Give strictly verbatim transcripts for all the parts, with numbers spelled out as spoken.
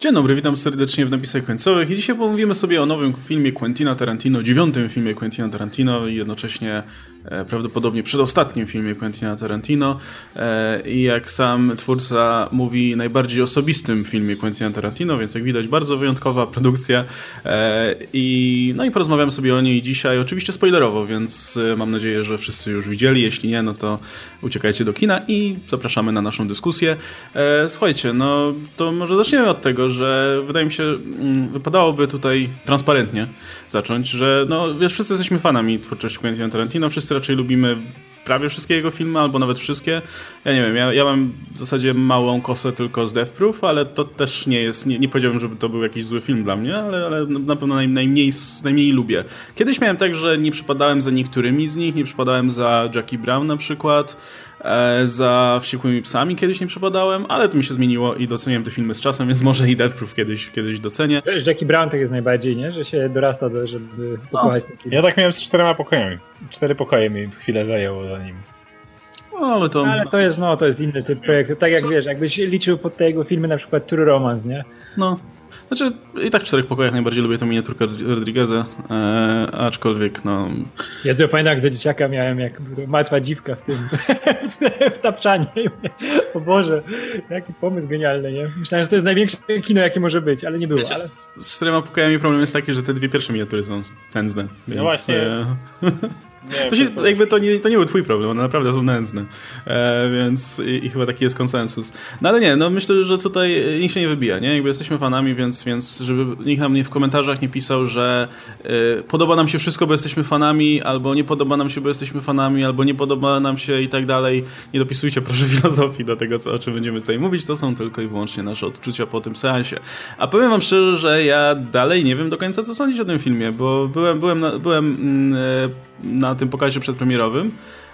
Dzień dobry, witam serdecznie w Napisach Końcowych i dzisiaj pomówimy sobie o nowym filmie Quentina Tarantino, dziewiątym filmie Quentina Tarantino i jednocześnie e, prawdopodobnie przedostatnim filmie Quentina Tarantino e, i jak sam twórca mówi, najbardziej osobistym filmie Quentina Tarantino, więc jak widać bardzo wyjątkowa produkcja e, i no i porozmawiamy sobie o niej dzisiaj, oczywiście spoilerowo, więc mam nadzieję, że wszyscy już widzieli, jeśli nie, no to uciekajcie do kina i zapraszamy na naszą dyskusję. E, słuchajcie, no to może zaczniemy od tego, że wydaje mi się, wypadałoby tutaj transparentnie zacząć, że no wiesz, wszyscy jesteśmy fanami twórczości Quentina Tarantino, wszyscy raczej lubimy prawie wszystkie jego filmy, albo nawet wszystkie. Ja nie wiem, ja, ja mam w zasadzie małą kosę tylko z Death Proof, ale to też nie jest, nie, nie powiedziałbym, żeby to był jakiś zły film dla mnie, ale, ale na pewno naj, najmniej, najmniej lubię. Kiedyś miałem tak, że nie przypadałem za niektórymi z nich, nie przypadałem za Jackie Brown na przykład, za Wściekłymi Psami kiedyś nie przepadałem, ale to mi się zmieniło i doceniłem te filmy z czasem, więc może i Death Proof kiedyś, kiedyś docenię. Jackie Brown tak jest najbardziej, nie? Że się dorasta, do, żeby pokochać no. Ten film. Ja tak miałem z czterema pokojami. Cztery pokoje mi chwilę zajęło za nim. No, ale to, ale to jest no, to jest inny typ projektu. Tak jak co? Wiesz, jakbyś liczył pod te jego filmy na przykład True Romance, nie? No. Znaczy, i tak w czterech pokojach najbardziej lubię tą miniaturkę Rodrigueza, eee, aczkolwiek no... Ja sobie pamiętam, jak za dzieciaka miałem, jak martwa dziwka w tym, w tapczanie. O Boże, jaki pomysł genialny, nie? Myślałem, że to jest największe kino, jakie może być, ale nie było. Wiecie, ale... Z, z czterema pokojami problem jest taki, że te dwie pierwsze miniatury są nędzne. Więc... No właśnie. Nie, to, się, jakby to, nie, to nie był twój problem, one naprawdę są nędzne, e, więc i, i chyba taki jest konsensus. No ale nie, no myślę, że tutaj nikt się nie wybija, nie? Jakby jesteśmy fanami, więc, więc żeby nikt nam nie w komentarzach nie pisał, że y, podoba nam się wszystko, bo jesteśmy fanami, albo nie podoba nam się, bo jesteśmy fanami, albo nie podoba nam się i tak dalej. Nie dopisujcie proszę filozofii do tego, co, o czym będziemy tutaj mówić, to są tylko i wyłącznie nasze odczucia po tym seansie. A powiem wam szczerze, że ja dalej nie wiem do końca, co sądzić o tym filmie, bo byłem, byłem, na, byłem yy, na tym pokazie przedpremierowym.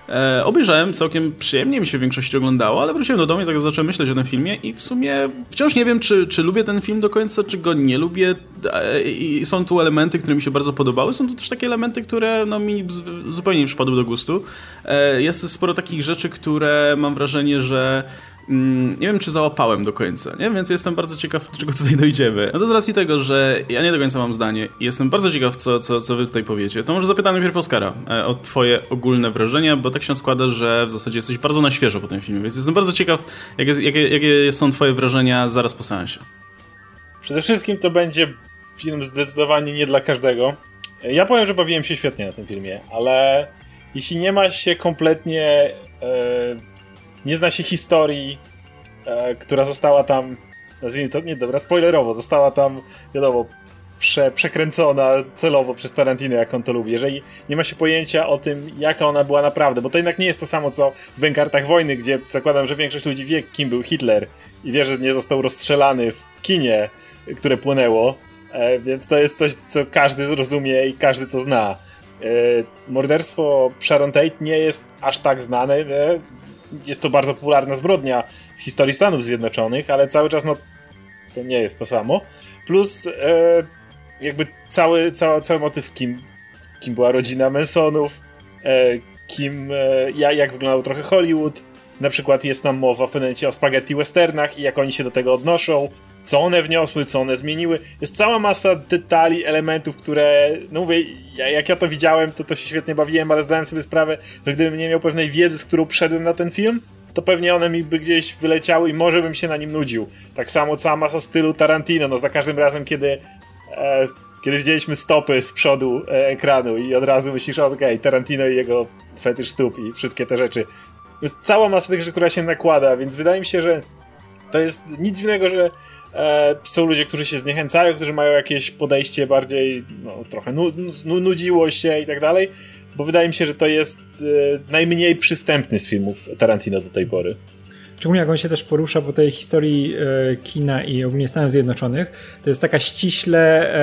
E, obejrzałem, całkiem przyjemnie mi się w większości oglądało, ale wróciłem do domu i tak zacząłem myśleć o tym filmie i w sumie wciąż nie wiem, czy, czy lubię ten film do końca, czy go nie lubię. E, i są tu elementy, które mi się bardzo podobały. Są tu też takie elementy, które no, mi z, zupełnie nie przypadły do gustu. E, jest sporo takich rzeczy, które mam wrażenie, że nie wiem, czy załapałem do końca, nie? Więc jestem bardzo ciekaw, do czego tutaj dojdziemy. No to z racji tego, że ja nie do końca mam zdanie i jestem bardzo ciekaw, co, co, co wy tutaj powiecie, to może zapytam najpierw Oskara o twoje ogólne wrażenia, bo tak się składa, że w zasadzie jesteś bardzo na świeżo po tym filmie, więc jestem bardzo ciekaw, jakie, jakie, jakie są twoje wrażenia zaraz po seansie. Przede wszystkim to będzie film zdecydowanie nie dla każdego. Ja powiem, że bawiłem się świetnie na tym filmie, ale jeśli nie ma się kompletnie... Yy... nie zna się historii, e, która została tam, nazwijmy to, nie dobra, spoilerowo, została tam, wiadomo, prze, przekręcona celowo przez Tarantino, jak on to lubi. Jeżeli nie ma się pojęcia o tym, jaka ona była naprawdę, bo to jednak nie jest to samo, co w Wękartach Wojny, gdzie zakładam, że większość ludzi wie, kim był Hitler i wie, że nie został rozstrzelany w kinie, które płynęło, e, więc to jest coś, co każdy zrozumie i każdy to zna. E, morderstwo Sharon Tate nie jest aż tak znane, e, jest to bardzo popularna zbrodnia w historii Stanów Zjednoczonych, ale cały czas no to nie jest to samo. Plus e, jakby cały, cały, cały motyw, kim, kim była rodzina Mansonów, e, kim, e, jak wyglądał trochę Hollywood. Na przykład jest nam mowa w pewnym momencie o spaghetti westernach i jak oni się do tego odnoszą, co one wniosły, co one zmieniły. Jest cała masa detali, elementów, które, no mówię, ja, jak ja to widziałem, to, to się świetnie bawiłem, ale zdałem sobie sprawę, że gdybym nie miał pewnej wiedzy, z którą przyszedłem na ten film, to pewnie one mi by gdzieś wyleciały i może bym się na nim nudził. Tak samo cała masa stylu Tarantino, no za każdym razem, kiedy... E, Kiedy widzieliśmy stopy z przodu e, ekranu i od razu myślisz, okej, okay, Tarantino i jego fetysz stóp i wszystkie te rzeczy. Jest cała masa tych rzeczy, która się nakłada, więc wydaje mi się, że to jest nic dziwnego, że e, są ludzie, którzy się zniechęcają, którzy mają jakieś podejście bardziej, no trochę nu- nu- nudziło się i tak dalej, bo wydaje mi się, że to jest e, najmniej przystępny z filmów Tarantino do tej pory. Szczególnie jak on się też porusza po tej historii e, kina i ogólnie Stanów Zjednoczonych, to jest taka ściśle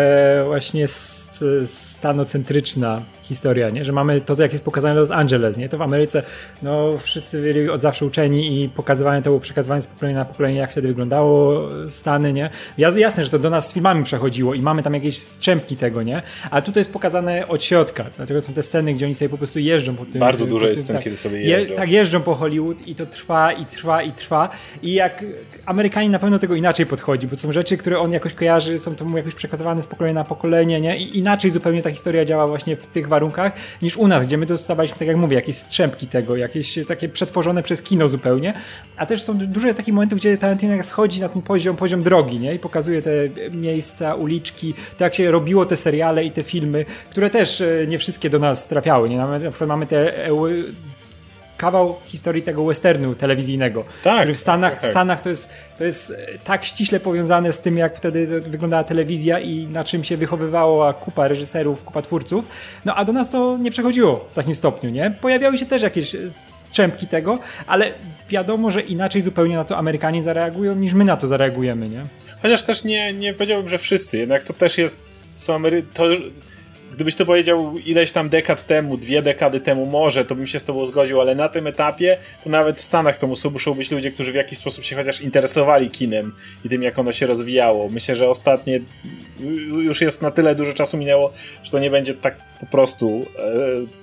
e, właśnie s, stanocentryczna historia, nie? Że mamy to, jak jest pokazane Los Angeles, nie? To w Ameryce no, wszyscy byli od zawsze uczeni i pokazywane to było przekazywane z pokolenia na pokolenie, jak wtedy wyglądało Stany, nie? Jasne, że to do nas z filmami przechodziło i mamy tam jakieś strzępki tego, nie? A tutaj jest pokazane od środka, dlatego są te sceny, gdzie oni sobie po prostu jeżdżą po tym. Bardzo dużo jest scen, tak, kiedy sobie jeżdżą. Je, tak, jeżdżą po Hollywood i to trwa i trwa i i trwa i jak Amerykanin na pewno tego inaczej podchodzi, bo są rzeczy, które on jakoś kojarzy, są to mu jakoś przekazywane z pokolenia na pokolenie, nie? I inaczej zupełnie ta historia działa właśnie w tych warunkach niż u nas, gdzie my dostawaliśmy, tak jak mówię, jakieś strzępki tego, jakieś takie przetworzone przez kino zupełnie, a też są, dużo jest takich momentów, gdzie Tarantino schodzi na ten poziom, poziom drogi, nie? I pokazuje te miejsca, uliczki, to jak się robiło te seriale i te filmy, które też nie wszystkie do nas trafiały, nie? Na przykład mamy te kawał historii tego westernu telewizyjnego, tak, który w Stanach, tak, tak. W Stanach to jest, to jest tak ściśle powiązane z tym, jak wtedy wyglądała telewizja i na czym się wychowywała kupa reżyserów, kupa twórców. No a do nas to nie przechodziło w takim stopniu, nie? Pojawiały się też jakieś strzępki tego, ale wiadomo, że inaczej zupełnie na to Amerykanie zareagują, niż my na to zareagujemy, nie? Chociaż też nie, nie powiedziałbym, że wszyscy, jednak to też jest, są Amery- to... Gdybyś to powiedział ileś tam dekad temu, dwie dekady temu może, to bym się z tobą zgodził, ale na tym etapie to nawet w Stanach to muszą być ludzie, którzy w jakiś sposób się chociaż interesowali kinem i tym, jak ono się rozwijało. Myślę, że ostatnie już jest na tyle dużo czasu minęło, że to nie będzie tak po prostu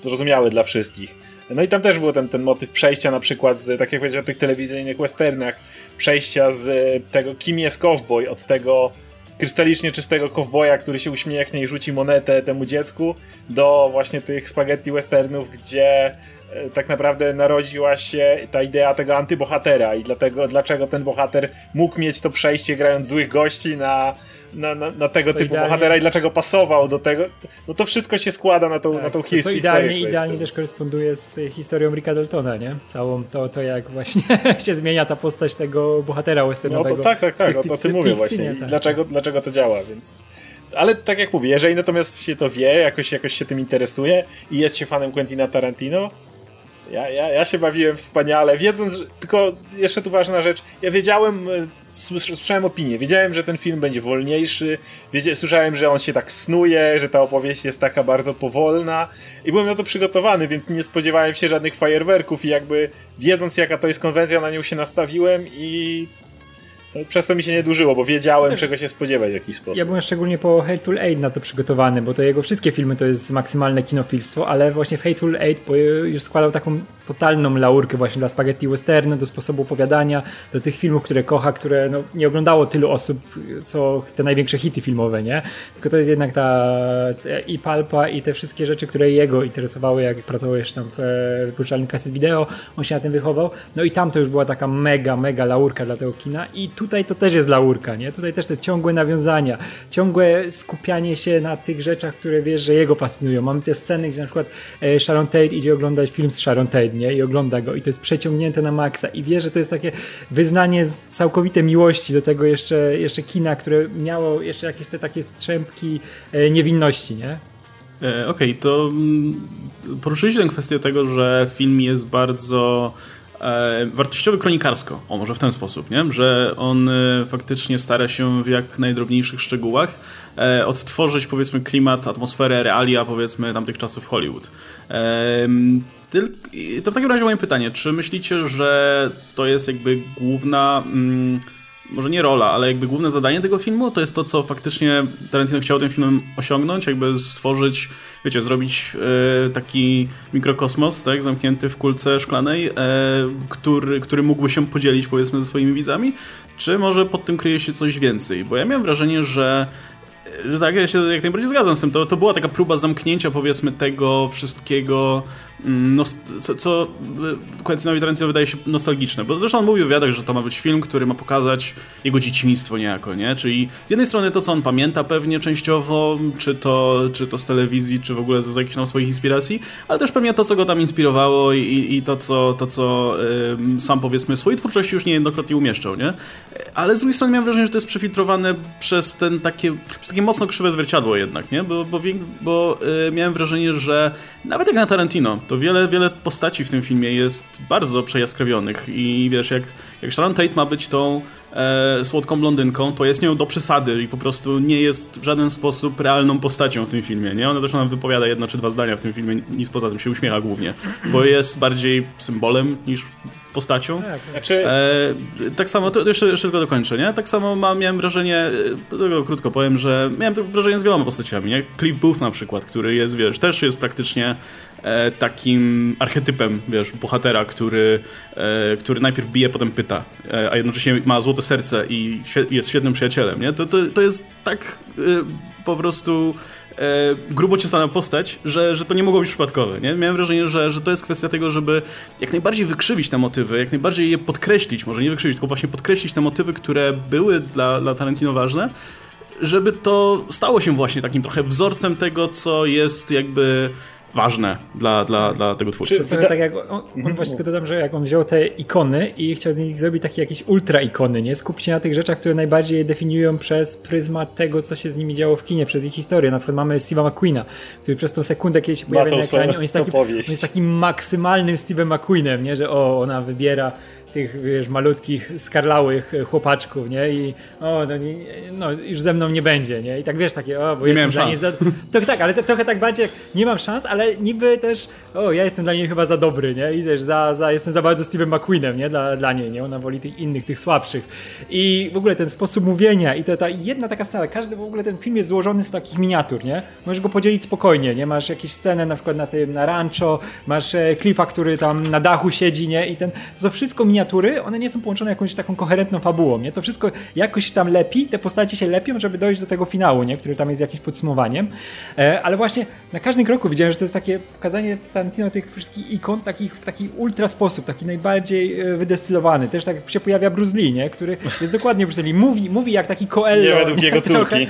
e, zrozumiałe dla wszystkich. No i tam też był ten, ten motyw przejścia na przykład, z, tak jak powiedziałem o tych telewizyjnych westernach, przejścia z tego, kim jest cowboy, od tego krystalicznie czystego kowboja, który się uśmiechnie i rzuci monetę temu dziecku, do właśnie tych spaghetti westernów, gdzie tak naprawdę narodziła się ta idea tego antybohatera i dlatego, dlaczego ten bohater mógł mieć to przejście grając złych gości na, na, na, na tego co typu idealnie bohatera i dlaczego pasował do tego. No to wszystko się składa na tą, tak, na tą historię. To idealnie, idealnie też koresponduje z historią Ricka Daltona, nie? Całą to, to jak właśnie się zmienia ta postać tego bohatera westernowego. No to tak, tak, tak, o to ty mówię właśnie. I dlaczego, dlaczego to działa, więc... Ale tak jak mówię, jeżeli natomiast się to wie, jakoś, jakoś się tym interesuje i jest się fanem Quentina Tarantino, Ja, ja, ja się bawiłem wspaniale, wiedząc, że, tylko jeszcze tu ważna rzecz, ja wiedziałem, słyszałem opinię, wiedziałem, że ten film będzie wolniejszy, wiedziałem, słyszałem, że on się tak snuje, że ta opowieść jest taka bardzo powolna i byłem na to przygotowany, więc nie spodziewałem się żadnych fajerwerków i jakby wiedząc, jaka to jest konwencja, na nią się nastawiłem i... Przez to mi się nie dłużyło, bo wiedziałem, no czego się spodziewać w jakiś sposób. Ja byłem szczególnie po Hateful Eight na to przygotowany, bo to jego wszystkie filmy to jest maksymalne kinofilstwo, ale właśnie w Hateful Eight już składał taką totalną laurkę właśnie dla spaghetti westernu, do sposobu opowiadania, do tych filmów, które kocha, które no, nie oglądało tylu osób, co te największe hity filmowe, nie? Tylko to jest jednak ta i Palpa i te wszystkie rzeczy, które jego interesowały, jak pracował jeszcze tam w wypuszczalni kaset wideo, on się na tym wychował, no i tam to już była taka mega, mega laurka dla tego kina i tu Tutaj to też jest laurka, nie? Tutaj też te ciągłe nawiązania, ciągłe skupianie się na tych rzeczach, które wiesz, że jego fascynują. Mamy te sceny, gdzie na przykład Sharon Tate idzie oglądać film z Sharon Tate, nie? I ogląda go i to jest przeciągnięte na maksa i wie, że to jest takie wyznanie całkowitej miłości do tego jeszcze, jeszcze kina, które miało jeszcze jakieś te takie strzępki niewinności, nie? E, Okej, okay, to poruszyliście tę kwestię tego, że film jest bardzo... wartościowy kronikarsko, o może w ten sposób, nie? Że on faktycznie stara się w jak najdrobniejszych szczegółach odtworzyć powiedzmy klimat, atmosferę, realia powiedzmy tamtych czasów w Hollywood. To w takim razie moje pytanie, czy myślicie, że to jest jakby główna, może nie rola, ale jakby główne zadanie tego filmu, to jest to, co faktycznie Tarantino chciał tym filmem osiągnąć, jakby stworzyć, wiecie, zrobić e, taki mikrokosmos, tak, zamknięty w kulce szklanej, e, który, który mógłby się podzielić, powiedzmy, ze swoimi widzami, czy może pod tym kryje się coś więcej? Bo ja miałem wrażenie, że Że tak, ja się jak najbardziej zgadzam z tym. To, to była taka próba zamknięcia, powiedzmy, tego wszystkiego, no, co, co Quentinowi Tarantino wydaje się nostalgiczne. Bo zresztą on mówił w wywiadach, że to ma być film, który ma pokazać jego dzieciństwo niejako, nie? Czyli z jednej strony to, co on pamięta pewnie częściowo, czy to, czy to z telewizji, czy w ogóle z jakichś tam swoich inspiracji, ale też pewnie to, co go tam inspirowało i, i to, co, to, co ym, sam, powiedzmy, w swojej twórczości już niejednokrotnie umieszczał, nie? Ale z drugiej strony miałem wrażenie, że to jest przefiltrowane przez ten takie... Przez takie mocno krzywe zwierciadło jednak, nie? Bo, bo, bo yy, miałem wrażenie, że nawet jak na Tarantino, to wiele, wiele postaci w tym filmie jest bardzo przejaskrawionych i wiesz, jak, jak Sharon Tate ma być tą e, słodką blondynką, to jest nią do przesady i po prostu nie jest w żaden sposób realną postacią w tym filmie, nie? Ona zresztą nam wypowiada jedno czy dwa zdania w tym filmie, nic poza tym, się uśmiecha głównie, bo jest bardziej symbolem niż postacią. Tak, znaczy... e, tak samo, to jeszcze, jeszcze tylko dokończę, nie? Tak samo mam, miałem wrażenie, tylko krótko powiem, że miałem wrażenie z wieloma postaciami, nie? Cliff Booth na przykład, który jest, wiesz, też jest praktycznie e, takim archetypem, wiesz, bohatera, który, e, który najpierw bije, potem pyta, e, a jednocześnie ma złote serce i świe- jest świetnym przyjacielem, nie? To, to, to jest tak e, po prostu e, grubo ciosana postać, że, że to nie mogło być przypadkowe, nie? Miałem wrażenie, że, że to jest kwestia tego, żeby jak najbardziej wykrzywić te motywy, jak najbardziej je podkreślić, może nie wykrzywić, tylko właśnie podkreślić te motywy, które były dla, dla Tarantino ważne, żeby to stało się właśnie takim trochę wzorcem tego, co jest jakby ważne dla, dla, dla tego twórcy. Czy tak jak on, on właśnie dodam, że jak on wziął te ikony i chciał z nich zrobić takie jakieś ultra ikony, nie? Skupić się na tych rzeczach, które najbardziej je definiują przez pryzmat tego, co się z nimi działo w kinie, przez ich historię. Na przykład mamy Steve'a McQueena, który przez tą sekundę, kiedy się pojawia na ekranie, on jest, takim, on jest takim maksymalnym Steve'em McQueenem, nie? Że o, ona wybiera tych, wiesz, malutkich, skarlałych chłopaczków, nie? I o, no, nie, no już ze mną nie będzie, nie? I tak, wiesz, takie, o, bo nie jestem dla niej za... To, tak, ale to, trochę tak bardziej, nie mam szans, ale niby też, o, ja jestem dla niej chyba za dobry, nie? I wiesz, za, za, jestem za bardzo Steve'em McQueenem, nie? Dla, dla niej, nie? Ona woli tych innych, tych słabszych. I w ogóle ten sposób mówienia i to, ta jedna taka scena, każdy w ogóle ten film jest złożony z takich miniatur, nie? Możesz go podzielić spokojnie, nie? Masz jakieś scenę na przykład na tym, na rancho, masz Cliffa, który tam na dachu siedzi, nie? I ten, to wszystko miniatur, one nie są połączone jakąś taką koherentną fabułą, nie? To wszystko jakoś tam lepi, te postacie się lepią, żeby dojść do tego finału, nie? Który tam jest jakimś podsumowaniem. E, ale właśnie na każdym kroku widziałem, że to jest takie pokazanie Tarantino tych wszystkich ikon takich, w taki ultra sposób, taki najbardziej e, wydestylowany. Też tak się pojawia Bruce Lee, nie? Który jest dokładnie Bruce Lee. Mówi, mówi jak taki Coelho. Nie według jego córki.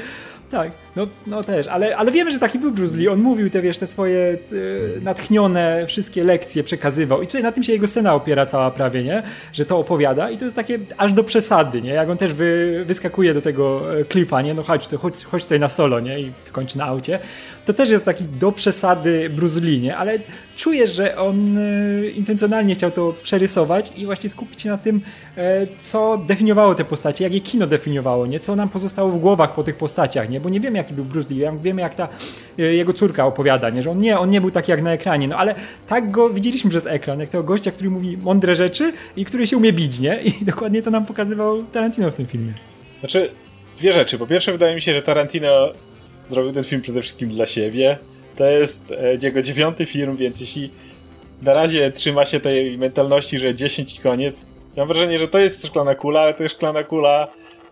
Tak, no, no też, ale, ale wiemy, że taki był Bruce Lee, on mówił te, wiesz, te swoje y, natchnione wszystkie lekcje przekazywał i tutaj na tym się jego scena opiera cała prawie, nie, że to opowiada i to jest takie aż do przesady, nie, jak on też wy, wyskakuje do tego Cliffa, nie, no chodź, to, chodź, chodź tutaj na solo, nie, i kończy na aucie, to też jest taki do przesady Bruce Lee, nie, ale czujesz, że on y, intencjonalnie chciał to przerysować i właśnie skupić się na tym, y, co definiowało te postacie, jak je kino definiowało, nie, co nam pozostało w głowach po tych postaciach, nie, bo nie wiemy, jaki był Bruce Lee, wiemy, jak ta y, jego córka opowiada, nie? Że on nie, on nie był taki jak na ekranie, no ale tak go widzieliśmy przez ekran, jak tego gościa, który mówi mądre rzeczy i który się umie bić, nie? I dokładnie to nam pokazywał Tarantino w tym filmie. Znaczy, dwie rzeczy. Po pierwsze, wydaje mi się, że Tarantino zrobił ten film przede wszystkim dla siebie. To jest e, jego dziewiąty film, więc jeśli na razie trzyma się tej mentalności, że dziesięć i koniec, mam wrażenie, że to jest szklana kula, ale to jest szklana kula,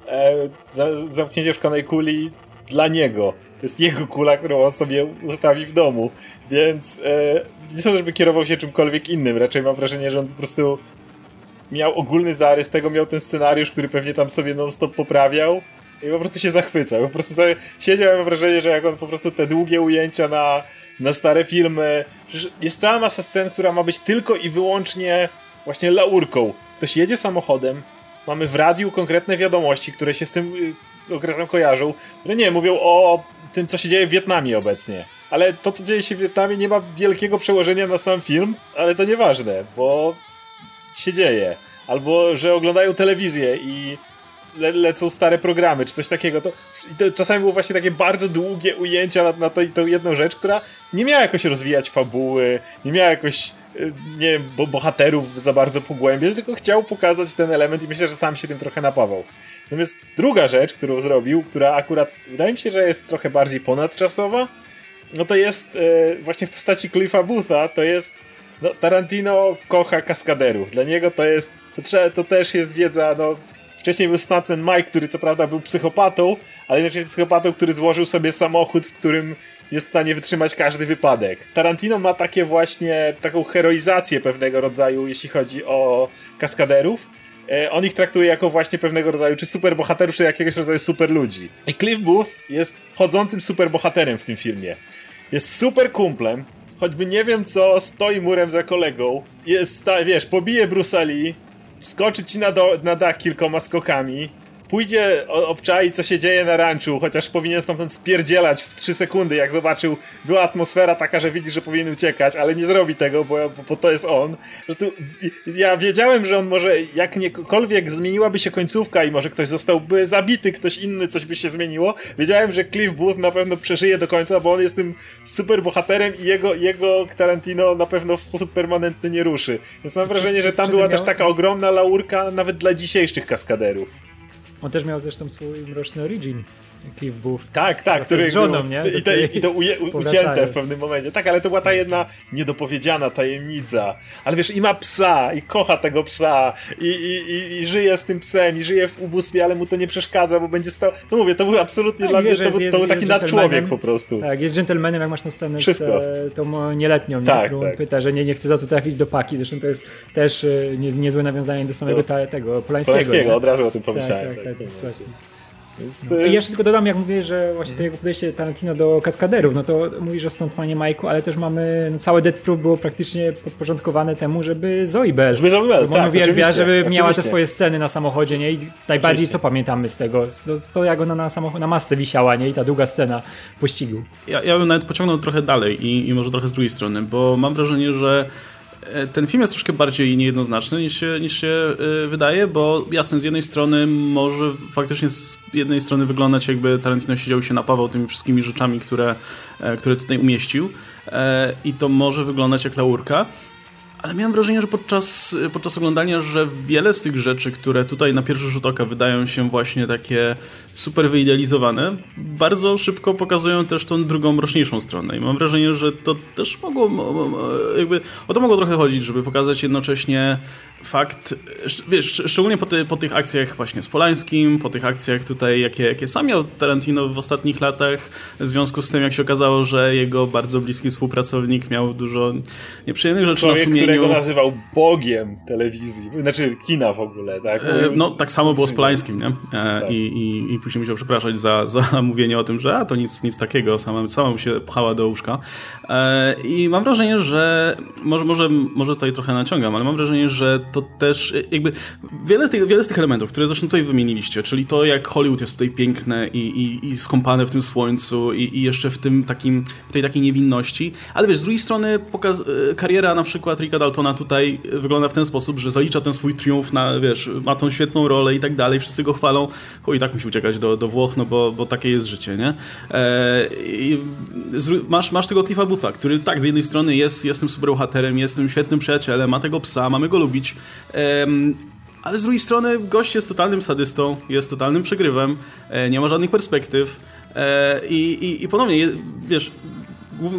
e, za, zamknięcie w szklanej kuli dla niego. To jest jego kula, którą on sobie zostawi w domu. Więc e, nie sądzę, żeby kierował się czymkolwiek innym. Raczej mam wrażenie, że on po prostu miał ogólny zarys tego, miał ten scenariusz, który pewnie tam sobie non-stop poprawiał i po prostu się zachwycał. Po prostu sobie siedział, mam wrażenie, że jak on po prostu te długie ujęcia na, na stare filmy... Jest cała masa scen, która ma być tylko i wyłącznie właśnie laurką. Ktoś jedzie samochodem, mamy w radiu konkretne wiadomości, które się z tym... okresem kojarzą, że nie, mówią o tym, co się dzieje w Wietnamie obecnie. Ale to, co dzieje się w Wietnamie, nie ma wielkiego przełożenia na sam film, ale to nieważne, bo się dzieje. Albo, że oglądają telewizję i le- lecą stare programy, czy coś takiego. To, to czasami były właśnie takie bardzo długie ujęcia na, na to, tą jedną rzecz, która nie miała jakoś rozwijać fabuły, nie miała jakoś, nie wiem, bo bohaterów za bardzo pogłębiać, tylko chciał pokazać ten element i myślę, że sam się tym trochę napawał. Natomiast druga rzecz, którą zrobił, która akurat wydaje mi się, że jest trochę bardziej ponadczasowa, no to jest e, właśnie w postaci Cliffa Bootha, to jest, no, Tarantino kocha kaskaderów, dla niego to jest, to, trze- to też jest wiedza, no, wcześniej był Stuntman Mike, który co prawda był psychopatą, ale inaczej psychopatą, który złożył sobie samochód, w którym jest w stanie wytrzymać każdy wypadek. Tarantino ma takie właśnie, taką heroizację pewnego rodzaju, jeśli chodzi o kaskaderów. On ich traktuje jako właśnie pewnego rodzaju czy superbohaterów, czy jakiegoś rodzaju superludzi. I Cliff Booth jest chodzącym superbohaterem w tym filmie. Jest super kumplem, choćby nie wiem co, stoi murem za kolegą, jest, wiesz, pobije Bruce'a Lee, skoczy ci na, do, na dach kilkoma skokami, pójdzie, obczai co się dzieje na ranczu, chociaż powinien stamtąd spierdzielać w trzy sekundy, jak zobaczył, była atmosfera taka, że widzi, że powinien uciekać, ale nie zrobi tego, bo, bo to jest on. Tu, ja wiedziałem, że on może, jak niekolwiek zmieniłaby się końcówka i może ktoś zostałby zabity, ktoś inny, coś by się zmieniło, wiedziałem, że Cliff Booth na pewno przeżyje do końca, bo on jest tym super bohaterem i jego, jego Tarantino na pewno w sposób permanentny nie ruszy. Więc mam wrażenie, że tam była też taka ogromna laurka nawet dla dzisiejszych kaskaderów. On też miał zresztą swój mroczny origin, Cliff Booth. Tak, tak, który z żoną, był, nie? I to, i to uje, u, ucięte w pewnym momencie. Tak, ale to była ta jedna niedopowiedziana tajemnica. Ale wiesz, i ma psa, i kocha tego psa, i, i, i, i żyje z tym psem, i żyje w ubóstwie, ale mu to nie przeszkadza, bo będzie stał... No mówię, to był absolutnie tak, dla mnie, to, jest, to jest, był taki nadczłowiek po prostu. Tak, jest gentlemanem, jak masz tą scenę Wszystko. z e, tą nieletnią, nie? Tak, którą tak. pyta, że nie, nie chce za to trafić do paki. Zresztą to jest też e, nie, niezłe nawiązanie do samego to, ta, tego Polańskiego. Polańskiego, od razu o tym pomyślałem. Tak, tak, tak, tak, to jest Więc... No. I jeszcze tylko dodam, jak mówię, że właśnie to jego podejście Tarantino do kaskaderów, no to mówisz o stuntmanie Majku, ale też mamy, no całe Death Proof było praktycznie podporządkowane temu, żeby Zoe Bell, żeby Zoe Bell, tak, uwielbia, żeby oczywiście. miała te swoje sceny na samochodzie, nie? I najbardziej oczywiście. co pamiętamy z tego, to jak ona na, samoch- na masce wisiała, nie? I ta długa scena pościgu. Ja, ja bym nawet pociągnął trochę dalej i, i może trochę z drugiej strony, bo mam wrażenie, że ten film jest troszkę bardziej niejednoznaczny niż się, niż się wydaje, bo jasne, z jednej strony może faktycznie z jednej strony wyglądać, jakby Tarantino siedział i się napawał tymi wszystkimi rzeczami, które, które tutaj umieścił, i to może wyglądać jak laurka, ale miałem wrażenie, że podczas, podczas oglądania, że wiele z tych rzeczy, które tutaj na pierwszy rzut oka wydają się właśnie takie super wyidealizowane, bardzo szybko pokazują też tą drugą, mroczniejszą stronę. I mam wrażenie, że to też mogło, jakby o to mogło trochę chodzić, żeby pokazać jednocześnie fakt, wiesz, szczególnie po, ty, po tych akcjach właśnie z Polańskim, po tych akcjach tutaj, jakie, jakie sam miał Tarantino w ostatnich latach, w związku z tym, jak się okazało, że jego bardzo bliski współpracownik miał dużo nieprzyjemnych rzeczy Człowiek, na sumieniu. Którego nazywał bogiem telewizji, znaczy kina w ogóle, tak? E, no, tak samo było z Polańskim, nie? E, tak. i, i, I później musiał przepraszać za, za mówienie o tym, że a, to nic, nic takiego, sama, sama mu się pchała do łóżka. E, I mam wrażenie, że, może, może, może tutaj trochę naciągam, ale mam wrażenie, że to też jakby wiele, tych, wiele z tych elementów, które zresztą tutaj wymieniliście, czyli to, jak Hollywood jest tutaj piękne i, i, i skąpane w tym słońcu i, i jeszcze w tym takim, w tej takiej niewinności, ale wiesz, z drugiej strony pokaz, kariera na przykład Ricka Daltona tutaj wygląda w ten sposób, że zalicza ten swój triumf na, wiesz, ma tą świetną rolę i tak dalej, wszyscy go chwalą, chuj, tak musi uciekać do, do Włoch, no bo, bo takie jest życie, nie? Eee, i z, masz, masz tego Cliffa Bootha, który tak, z jednej strony jest, jest tym superbohaterem, jest tym świetnym przyjacielem, ma tego psa, mamy go lubić, ehm, ale z drugiej strony gość jest totalnym sadystą, jest totalnym przegrywem, e, nie ma żadnych perspektyw e, i, i ponownie, wiesz...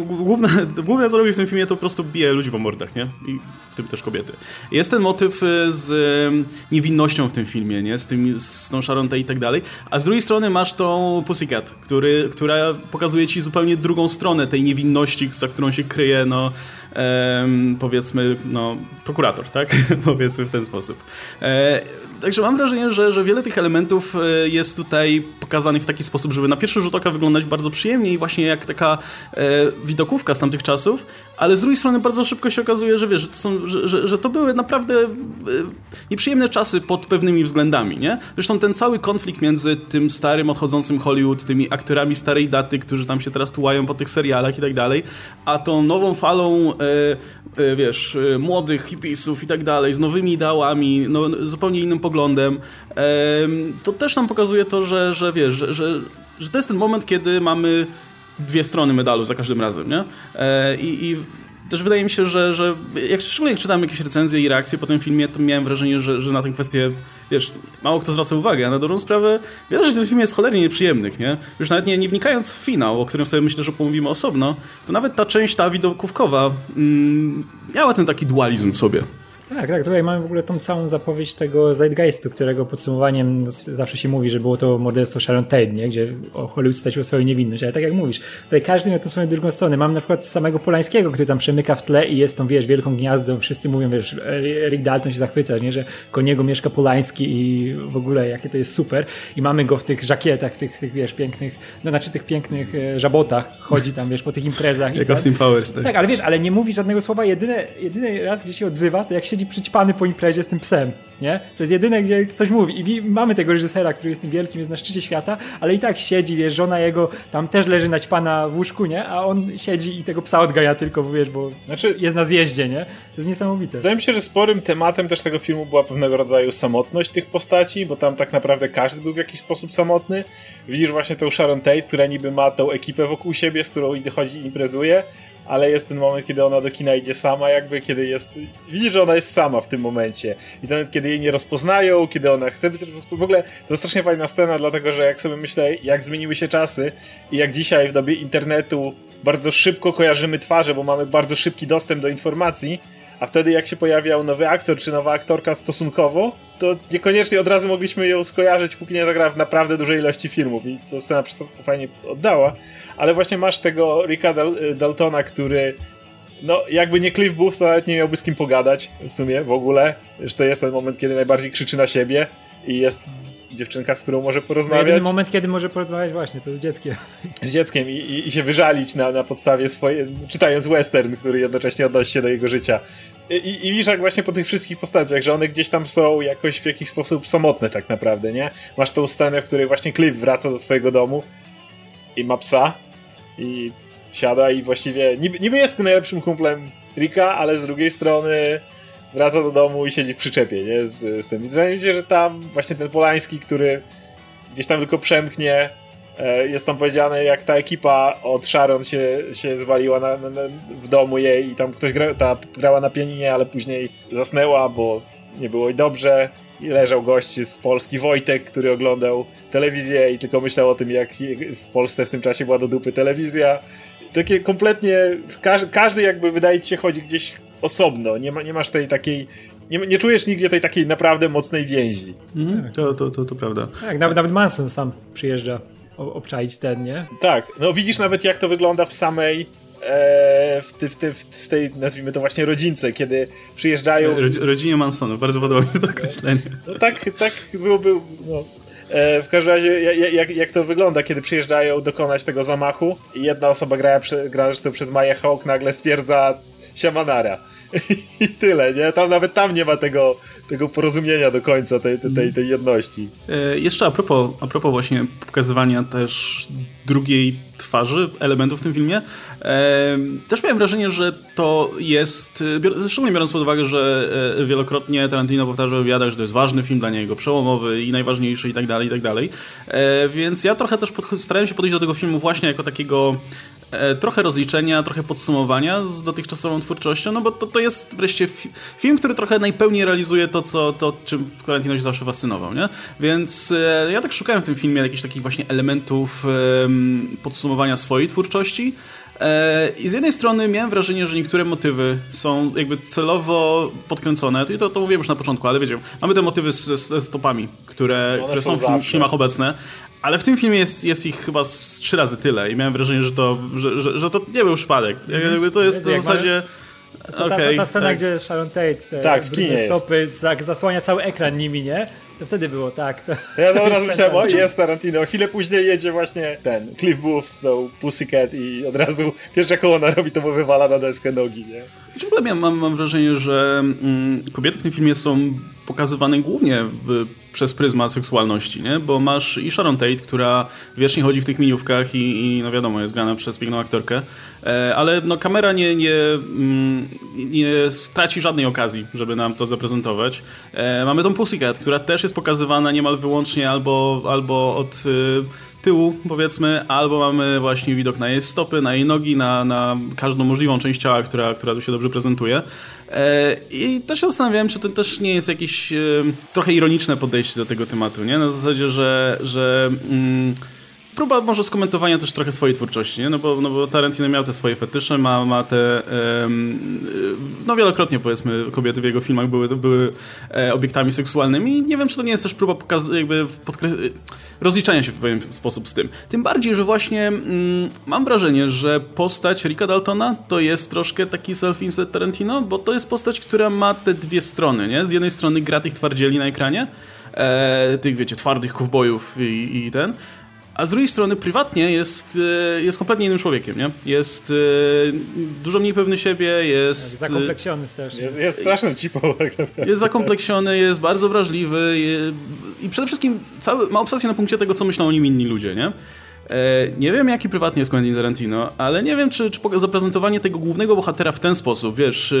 Główne, główne co robi w tym filmie, to po prostu bije ludzi po mordach, nie? I w tym też kobiety. Jest ten motyw z niewinnością w tym filmie, nie? Z, tym, z tą Sharon Tate i tak dalej. A z drugiej strony masz tą Pussycat, który, która pokazuje ci zupełnie drugą stronę tej niewinności, za którą się kryje, no em, powiedzmy, no prokurator, tak? Powiedzmy w ten sposób. E, także mam wrażenie, że, że wiele tych elementów jest tutaj pokazanych w taki sposób, żeby na pierwszy rzut oka wyglądać bardzo przyjemnie i właśnie jak taka e, widokówka z tamtych czasów, ale z drugiej strony bardzo szybko się okazuje, że wiesz, że to, są, że, że, że to były naprawdę nieprzyjemne czasy pod pewnymi względami, nie? Zresztą ten cały konflikt między tym starym, odchodzącym Hollywood, tymi aktorami starej daty, którzy tam się teraz tułają po tych serialach i tak dalej, a tą nową falą e, e, wiesz, młodych hipisów i tak dalej, z nowymi ideałami, no, zupełnie innym poglądem, e, to też nam pokazuje to, że, że wiesz, że, że, że to jest ten moment, kiedy mamy dwie strony medalu za każdym razem, nie? E, i, I też wydaje mi się, że, że jak, szczególnie jak czytam jakieś recenzje i reakcje po tym filmie, to miałem wrażenie, że, że na tę kwestię, wiesz, mało kto zwraca uwagę, a na dobrą sprawę wiele rzeczy w tym filmie jest cholernie nieprzyjemnych, nie? Już nawet nie, nie wnikając w finał, o którym sobie myślę, że pomówimy osobno, to nawet ta część, ta widokówkowa mm, miała ten taki dualizm w sobie. Tak, tak, tutaj mamy w ogóle tą całą zapowiedź tego Zeitgeistu, którego podsumowaniem zawsze się mówi, że było to morderstwo Sharon Tate, nie? Gdzie Hollywood straciło swoją niewinność, ale tak jak mówisz, tutaj każdy miał to swoją drugą stronę. Mamy na przykład samego Polańskiego, który tam przemyka w tle i jest tą, wiesz, wielką gniazdą, wszyscy mówią, wiesz, Rick Dalton się zachwyca, nie? Że koło niego mieszka Polański i w ogóle jakie to jest super, i mamy go w tych żakietach, w tych, tych wiesz, pięknych, no znaczy tych pięknych żabotach, chodzi tam, wiesz, po tych imprezach. Jak Austin Powers, tak. Tak, ale wiesz, ale nie mówi żadnego słowa, jedyny, jedyny raz, gdzie się odzywa, to jak się przyćpany po imprezie z tym psem, nie? To jest jedyne, gdzie coś mówi. I mamy tego reżysera, który jest tym wielkim, jest na szczycie świata, ale i tak siedzi, wiesz, żona jego tam też leży naćpana w łóżku, nie? A on siedzi i tego psa odgaja tylko, wiesz, bo znaczy, jest na zjeździe, nie? To jest niesamowite. Wydaje mi się, że sporym tematem też tego filmu była pewnego rodzaju samotność tych postaci, bo tam tak naprawdę każdy był w jakiś sposób samotny. Widzisz właśnie tą Sharon Tate, która niby ma tą ekipę wokół siebie, z którą chodzi i imprezuje, ale jest ten moment, kiedy ona do kina idzie sama, jakby, kiedy jest... Widzisz, że ona jest sama w tym momencie. I to nawet kiedy jej nie rozpoznają, kiedy ona chce być rozpoznana. W ogóle to strasznie fajna scena, dlatego że jak sobie myślę, jak zmieniły się czasy i jak dzisiaj w dobie internetu bardzo szybko kojarzymy twarze, bo mamy bardzo szybki dostęp do informacji, a wtedy jak się pojawiał nowy aktor czy nowa aktorka stosunkowo, to niekoniecznie od razu mogliśmy ją skojarzyć, póki nie zagrała w naprawdę dużej ilości filmów i ta scena przez to fajnie oddała. Ale właśnie masz tego Ricka Dal- Daltona, który no jakby nie Cliff Booth, to nawet nie miałby z kim pogadać w sumie w ogóle, że to jest ten moment, kiedy najbardziej krzyczy na siebie i jest dziewczynka, z którą może porozmawiać. To jedyny moment, kiedy może porozmawiać właśnie, to z dzieckiem. Z dzieckiem i, i, i się wyżalić na, na podstawie swojej, czytając western, który jednocześnie odnosi się do jego życia. I, i widzisz, jak właśnie po tych wszystkich postaciach, że one gdzieś tam są jakoś w jakiś sposób samotne tak naprawdę, nie? Masz tą scenę, w której właśnie Cliff wraca do swojego domu i ma psa i siada i właściwie niby, niby jest najlepszym kumplem Ricka, ale z drugiej strony wraca do domu i siedzi w przyczepie, nie? Z, z tym. I wydaje mi się, że tam właśnie ten Polański, który gdzieś tam tylko przemknie, e, jest tam powiedziane, jak ta ekipa od Sharon się, się zwaliła na, na, na, w domu jej i tam ktoś gra, ta, grała na pianinie, ale później zasnęła, bo nie było jej dobrze. I leżał gość z Polski, Wojtek, który oglądał telewizję i tylko myślał o tym, jak w Polsce w tym czasie była do dupy telewizja. Takie kompletnie, każ, każdy jakby wydaje ci się chodzi gdzieś osobno, nie, ma, nie masz tej takiej, nie, nie czujesz nigdzie tej takiej naprawdę mocnej więzi. Mm, to, to, to, to prawda. Tak, nawet, nawet Manson sam przyjeżdża obczaić ten, nie? Tak, no widzisz nawet jak to wygląda w samej e, w, ty, w, ty, w tej, nazwijmy to właśnie rodzince, kiedy przyjeżdżają... Rodzi, rodzinie Mansonu, bardzo podoba mi się to określenie. No, tak, tak byłoby, no. E, w każdym razie jak, jak, jak to wygląda, kiedy przyjeżdżają dokonać tego zamachu i jedna osoba gra, gra zresztą przez Maya Hawke nagle stwierdza siamanara. I tyle, nie? Tam nawet tam nie ma tego, tego porozumienia do końca, tej, tej, tej jedności. E, jeszcze a propos, a propos właśnie pokazywania też drugiej twarzy, elementów w tym filmie, e, też miałem wrażenie, że to jest, szczególnie biorąc pod uwagę, że wielokrotnie Tarantino powtarzał w wywiadach, że to jest ważny film dla niego, przełomowy i najważniejszy i tak dalej, i tak dalej. E, więc ja trochę też podcho- starałem się podejść do tego filmu właśnie jako takiego trochę rozliczenia, trochę podsumowania z dotychczasową twórczością, no bo to, to jest wreszcie f- film, który trochę najpełniej realizuje to, co, to czym Tarantino się zawsze fascynował, nie? Więc e, ja tak szukałem w tym filmie jakichś takich właśnie elementów e, podsumowania swojej twórczości e, i z jednej strony miałem wrażenie, że niektóre motywy są jakby celowo podkręcone, to, to mówiłem już na początku, ale wiecie, mamy te motywy ze, ze stopami, które, które są, są w filmach obecne. Ale w tym filmie jest, jest ich chyba trzy razy tyle i miałem wrażenie, że to, że, że, że to nie był przypadek. Jakby to jest w zasadzie... To ta, okay, ta, ta scena, tak, gdzie Sharon Tate te tak, stopy zasłania cały ekran nimi, nie? To wtedy było tak. To, ja to od razu myślałem, o jest Tarantino. Chwilę później jedzie właśnie ten Cliff Booth z tą Pussycat i od razu pierwsze koło ona robi, to mu wywala na deskę nogi, nie? W ogóle miałem, mam, mam wrażenie, że mm, kobiety w tym filmie są pokazywane głównie w, przez pryzmat seksualności, nie? Bo masz i Sharon Tate, która wiecznie chodzi w tych miniówkach i, i no wiadomo, jest grana przez piękną aktorkę, e, ale no kamera nie, nie, mm, nie traci żadnej okazji, żeby nam to zaprezentować. E, mamy tą Pussycat, która też jest pokazywana niemal wyłącznie albo, albo od y, tyłu, powiedzmy, albo mamy właśnie widok na jej stopy, na jej nogi, na, na każdą możliwą część ciała, która, która tu się dobrze prezentuje. E, I też się zastanawiałem, czy to też nie jest jakieś y, trochę ironiczne podejście do tego tematu, nie? Na zasadzie, że... że mm, próba może skomentowania też trochę swojej twórczości, nie? No, bo, no bo Tarantino miał te swoje fetysze, ma, ma te... Um, no wielokrotnie, powiedzmy, kobiety w jego filmach były, były e, obiektami seksualnymi i nie wiem, czy to nie jest też próba pokaz- jakby podkre- rozliczania się w pewien sposób z tym. Tym bardziej, że właśnie mm, mam wrażenie, że postać Ricka Daltona to jest troszkę taki self-insert Tarantino, bo to jest postać, która ma te dwie strony, nie? Z jednej strony gra tych twardzieli na ekranie, e, tych, wiecie, twardych kowbojów i, i ten... A z drugiej strony prywatnie jest, jest kompletnie innym człowiekiem, nie? Jest dużo mniej pewny siebie, jest... Zakompleksiony strasznie. Jest, jest strasznym cipą. Jest zakompleksiony, jest bardzo wrażliwy i przede wszystkim cały, ma obsesję na punkcie tego, co myślą o nim inni ludzie, nie? Nie wiem, jaki prywatnie jest Quentin Tarantino, ale nie wiem, czy, czy zaprezentowanie tego głównego bohatera w ten sposób, wiesz,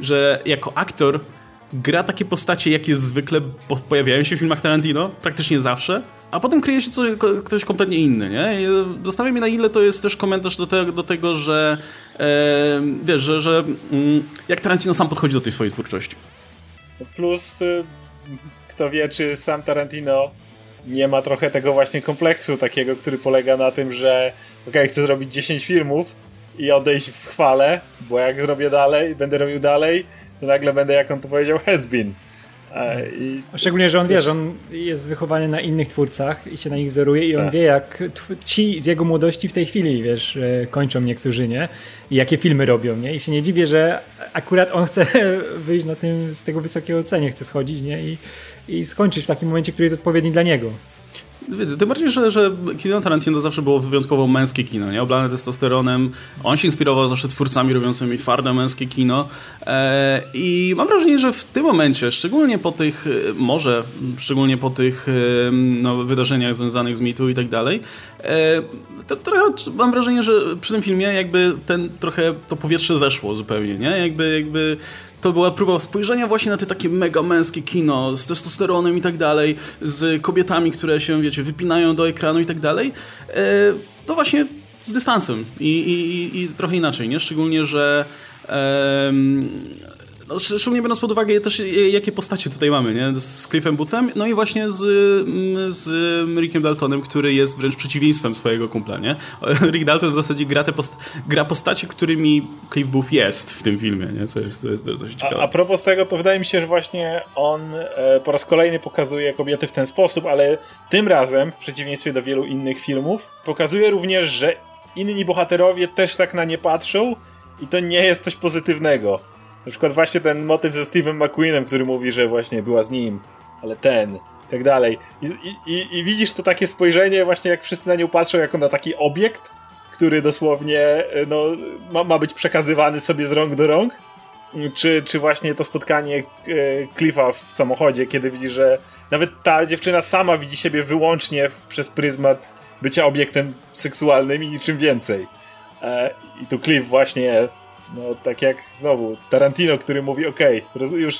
że jako aktor gra takie postacie, jakie zwykle pojawiają się w filmach Tarantino, praktycznie zawsze, A potem kryje się coś, ktoś kompletnie inny, nie? Zastanawia mnie, na ile to jest też komentarz do, te, do tego, że e, wiesz, że, że jak Tarantino sam podchodzi do tej swojej twórczości. Plus, kto wie, czy sam Tarantino nie ma trochę tego właśnie kompleksu takiego, który polega na tym, że okej, chcę zrobić dziesięć filmów i odejść w chwale, bo jak zrobię dalej, będę robił dalej, to nagle będę, jak on to powiedział, has been. I... Szczególnie, że on wie, że on jest wychowany na innych twórcach i się na nich wzoruje i on tak. wie, jak ci z jego młodości w tej chwili, wiesz, kończą niektórzy, nie? I jakie filmy robią, nie? I się nie dziwię, że akurat on chce wyjść na tym, z tego wysokiego cenie, chce schodzić, nie? I, i skończyć w takim momencie, który jest odpowiedni dla niego. Tym bardziej, że, że kino Tarantino zawsze było wyjątkowo męskie kino, nie? Oblane testosteronem. On się inspirował zawsze twórcami robiącymi twarde męskie kino. Eee, I mam wrażenie, że w tym momencie, szczególnie po tych, może, szczególnie po tych no, wydarzeniach związanych z mitu i tak dalej, trochę mam wrażenie, że przy tym filmie jakby ten trochę to powietrze zeszło zupełnie, nie? Jakby, jakby to była próba spojrzenia właśnie na te takie mega męskie kino z testosteronem i tak dalej, z kobietami, które się, wiecie, wypinają do ekranu i tak dalej. To właśnie z dystansem i, i, i trochę inaczej, nie? Szczególnie, że um, no, szczególnie biorąc pod uwagę też, jakie postacie tutaj mamy, nie? Z Cliffem Boothem, no i właśnie z, z Rickiem Daltonem, który jest wręcz przeciwieństwem swojego kumpla, nie? Rick Dalton w zasadzie gra, te post- gra postacie, którymi Cliff Booth jest w tym filmie, nie? Co jest, co jest dość ciekawe. A, a propos tego, to wydaje mi się, że właśnie on e, po raz kolejny pokazuje kobiety w ten sposób, ale tym razem, w przeciwieństwie do wielu innych filmów, pokazuje również, że inni bohaterowie też tak na nie patrzą i to nie jest coś pozytywnego. Na przykład właśnie ten motyw ze Steve'em McQueenem, który mówi, że właśnie była z nim, ale ten, i tak dalej. I, i, i widzisz to takie spojrzenie właśnie, jak wszyscy na nią patrzą, jako na taki obiekt, który dosłownie no, ma, ma być przekazywany sobie z rąk do rąk. Czy, czy właśnie to spotkanie Cliffa w samochodzie, kiedy widzisz, że nawet ta dziewczyna sama widzi siebie wyłącznie w, przez pryzmat bycia obiektem seksualnym i niczym więcej. I tu Cliff właśnie... No tak jak znowu Tarantino, który mówi okej, okay, już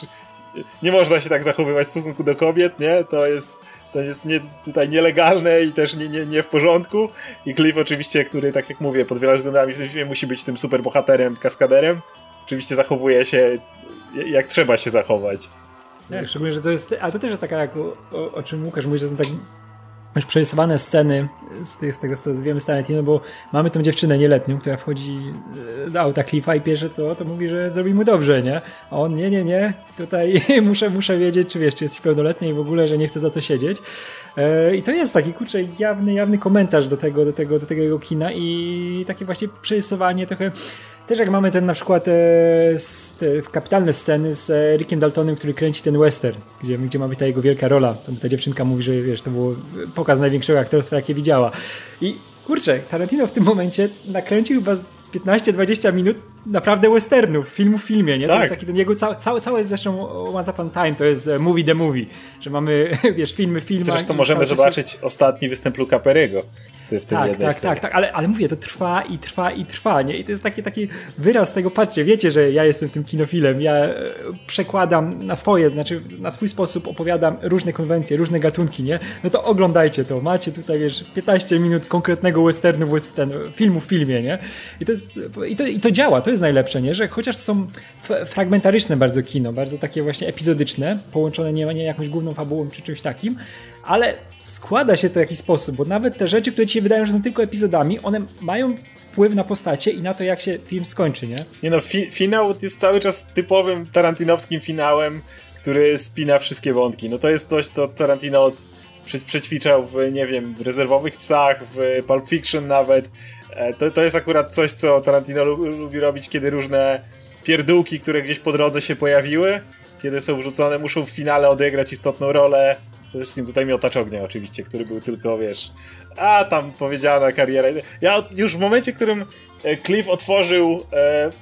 nie można się tak zachowywać w stosunku do kobiet, nie? To jest, to jest nie, tutaj nielegalne i też nie, nie, nie w porządku. I Cliff oczywiście, który tak jak mówię, pod wieloma względami w tym filmie musi być tym superbohaterem, kaskaderem, oczywiście zachowuje się jak trzeba się zachować. Tak, Więc... szczególnie, że to jest, a to też jest taka, jak o, o, o czym Łukasz mówi, że są tak już przerysowane sceny z, tych, z tego, co wiemy z Tarantino, bo mamy tą dziewczynę nieletnią, która wchodzi do auta Cliffa i pierwsze co, to mówi, że zrobi mu dobrze, nie? A on, nie, nie, nie, tutaj muszę, muszę wiedzieć, czy wiesz, czy jesteś pełnoletnia i w ogóle, że nie chce za to siedzieć. Yy, I to jest taki, kurczę, jawny, jawny komentarz do tego, do tego, do tego jego kina i takie właśnie przerysowanie trochę. Też jak mamy ten na przykład e, te kapitalne sceny z e, Rickiem Daltonem, który kręci ten western, gdzie, gdzie ma być ta jego wielka rola. To ta dziewczynka mówi, że wiesz, to był pokaz największego aktorstwa, jakie widziała. I kurczę, Tarantino w tym momencie nakręcił chyba z piętnaście do dwudziestu minut naprawdę westernów, filmu w filmie, nie? Tak. To jest taki ten jego cały, cały, cały zresztą Once Upon a Time, to jest movie the movie, że mamy, wiesz, filmy, filmy. Zresztą możemy zobaczyć się... ostatni występ Luca Perry'ego w tym tak, jednej tak, tak, tak, ale, ale mówię, to trwa i trwa i trwa, nie? I to jest taki, taki wyraz tego, patrzcie, wiecie, że ja jestem tym kinofilem, ja przekładam na swoje, znaczy na swój sposób opowiadam różne konwencje, różne gatunki, nie? No to oglądajcie to, macie tutaj, wiesz, piętnaście minut konkretnego westernu, western, filmu w filmie, nie? I to jest, i to, i to działa, to jest najlepsze, nie? Że chociaż są f- fragmentaryczne bardzo kino, bardzo takie właśnie epizodyczne, połączone nie, nie jakąś główną fabułą czy czymś takim, ale składa się to w jakiś sposób, bo nawet te rzeczy, które ci się wydają, że są tylko epizodami, one mają wpływ na postacie i na to, jak się film skończy, nie? Nie no, fi- finał jest cały czas typowym tarantinowskim finałem, który spina wszystkie wątki. No to jest coś, to Tarantino prze- przećwiczał w, nie wiem, w Rezerwowych psach, w Pulp Fiction nawet. To, to jest akurat coś, co Tarantino lubi robić, kiedy różne pierdółki, które gdzieś po drodze się pojawiły, kiedy są wrzucone, muszą w finale odegrać istotną rolę. Przede wszystkim tutaj Miotacz ognia oczywiście, który był tylko, wiesz, a tam powiedziana kariera. Ja już w momencie, w którym Cliff otworzył e,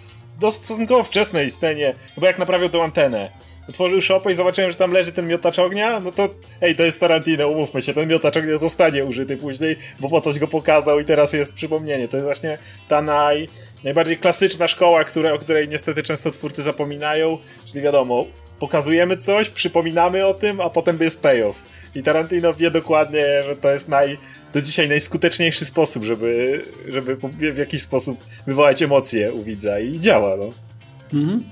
do stosunkowo wczesnej scenie, bo jak naprawiał tą antenę, otworzył szopę i zobaczyłem, że tam leży ten Miotacz ognia, no to ej, to jest Tarantino, umówmy się, ten Miotacz ognia zostanie użyty później, bo po coś go pokazał i teraz jest przypomnienie. To jest właśnie ta naj, najbardziej klasyczna szkoła, która, o której niestety często twórcy zapominają, czyli wiadomo, pokazujemy coś, przypominamy o tym, a potem jest payoff. I Tarantino wie dokładnie, że to jest naj, do dzisiaj najskuteczniejszy sposób, żeby, żeby w jakiś sposób wywołać emocje u widza i działa, no. Mhm.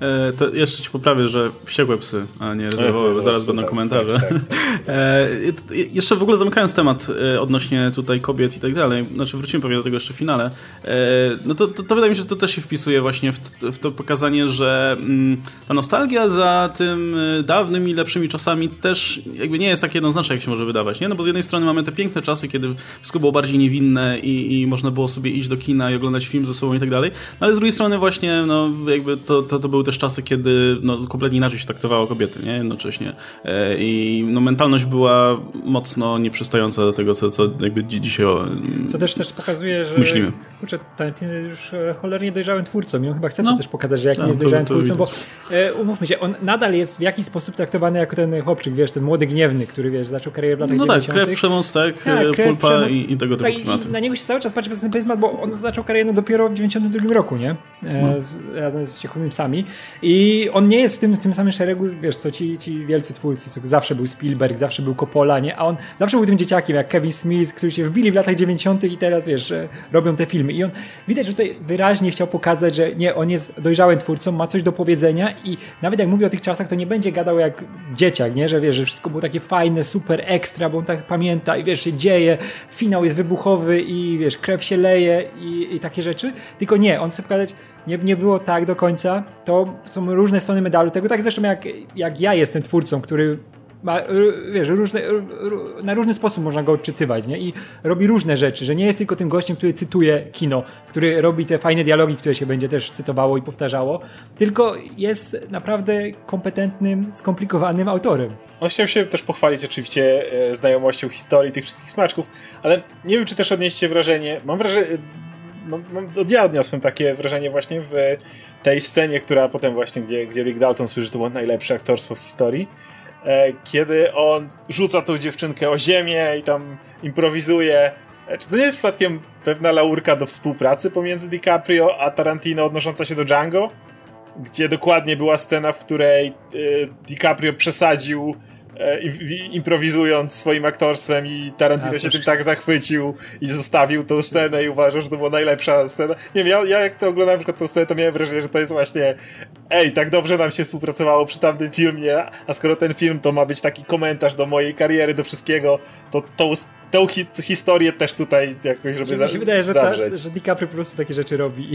E, to jeszcze ci poprawię, że wściekłe psy, a nie rezerwowe, bo zaraz będą komentarze. Tak, tak, tak, tak. E, jeszcze w ogóle zamykając temat e, odnośnie tutaj kobiet i tak dalej, znaczy wrócimy pewnie do tego jeszcze w finale, e, no to, to, to wydaje mi się, że to też się wpisuje właśnie w, w to pokazanie, że m, ta nostalgia za tym dawnymi, lepszymi czasami też jakby nie jest tak jednoznaczna, jak się może wydawać, nie? No bo z jednej strony mamy te piękne czasy, kiedy wszystko było bardziej niewinne i, i można było sobie iść do kina i oglądać film ze sobą i tak dalej, no ale z drugiej strony właśnie, no jakby to, to, to były też czasy, kiedy no, kompletnie inaczej się traktowało kobiety, nie? Jednocześnie. E, I no, mentalność była mocno nieprzystająca do tego, co, co jakby dzi- dzisiaj o, Co też, też pokazuje, że myślimy. Kurczę, Tarantino już cholernie dojrzałym twórcą. I on chyba chce no. to też pokazać, że jakim no, jest dojrzałym to, to twórcą, widać. Bo e, umówmy się, on nadal jest w jakiś sposób traktowany jako ten chłopczyk, wiesz, ten młody gniewny, który wiesz, zaczął karierę w latach no dziewięćdziesiątych. No tak, krew, przemoc, tak, tak pulpa przemoc, i, i tego typu klimaty. Na niego się cały czas patrzy przez ten pryzmat, bo on zaczął karierę no, dopiero w dziewięćdziesiątym drugim roku, nie? E, no. z, razem z cichłymi psami. I on nie jest w tym, w tym samym szeregu, wiesz co, ci, ci wielcy twórcy, co zawsze był Spielberg, zawsze był Coppola, nie? A on zawsze był tym dzieciakiem, jak Kevin Smith, którzy się wbili w latach dziewięćdziesiątych i teraz, wiesz, robią te filmy. I on, widać, że tutaj wyraźnie chciał pokazać, że nie, on jest dojrzałym twórcą, ma coś do powiedzenia i nawet jak mówi o tych czasach, to nie będzie gadał jak dzieciak, nie? Że wiesz, że wszystko było takie fajne, super, ekstra, bo on tak pamięta i wiesz, się dzieje, finał jest wybuchowy i wiesz, krew się leje i, i takie rzeczy. Tylko nie, on chce pokazać, Nie, nie było tak do końca. To są różne strony medalu tego. Tak zresztą jak, jak ja jestem twórcą, który ma, wiesz, różne, na różny sposób można go odczytywać, nie? I robi różne rzeczy, że nie jest tylko tym gościem, który cytuje kino, który robi te fajne dialogi, które się będzie też cytowało i powtarzało, tylko jest naprawdę kompetentnym, skomplikowanym autorem. On chciał się też pochwalić oczywiście znajomością historii tych wszystkich smaczków, ale nie wiem, czy też odnieście wrażenie, mam wrażenie, No, no, ja odniosłem takie wrażenie właśnie w tej scenie, która potem właśnie, gdzie, gdzie Rick Dalton słyszy, że to było najlepsze aktorstwo w historii, e, kiedy on rzuca tą dziewczynkę o ziemię i tam improwizuje. E, czy to nie jest przypadkiem pewna laurka do współpracy pomiędzy DiCaprio a Tarantino odnosząca się do Django? Gdzie dokładnie była scena, w której e, DiCaprio przesadził improwizując swoim aktorstwem i Tarantino się tym tak zachwycił i zostawił tą scenę i uważał, że to była najlepsza scena. Nie wiem, ja, ja jak to oglądałem na przykład tą scenę, to miałem wrażenie, że to jest właśnie ej, tak dobrze nam się współpracowało przy tamtym filmie, a skoro ten film to ma być taki komentarz do mojej kariery, do wszystkiego, to tą, tą hi- historię też tutaj jakoś, żeby zawrzeć. Mi się wydaje, że, ta, że DiCaprio po prostu takie rzeczy robi.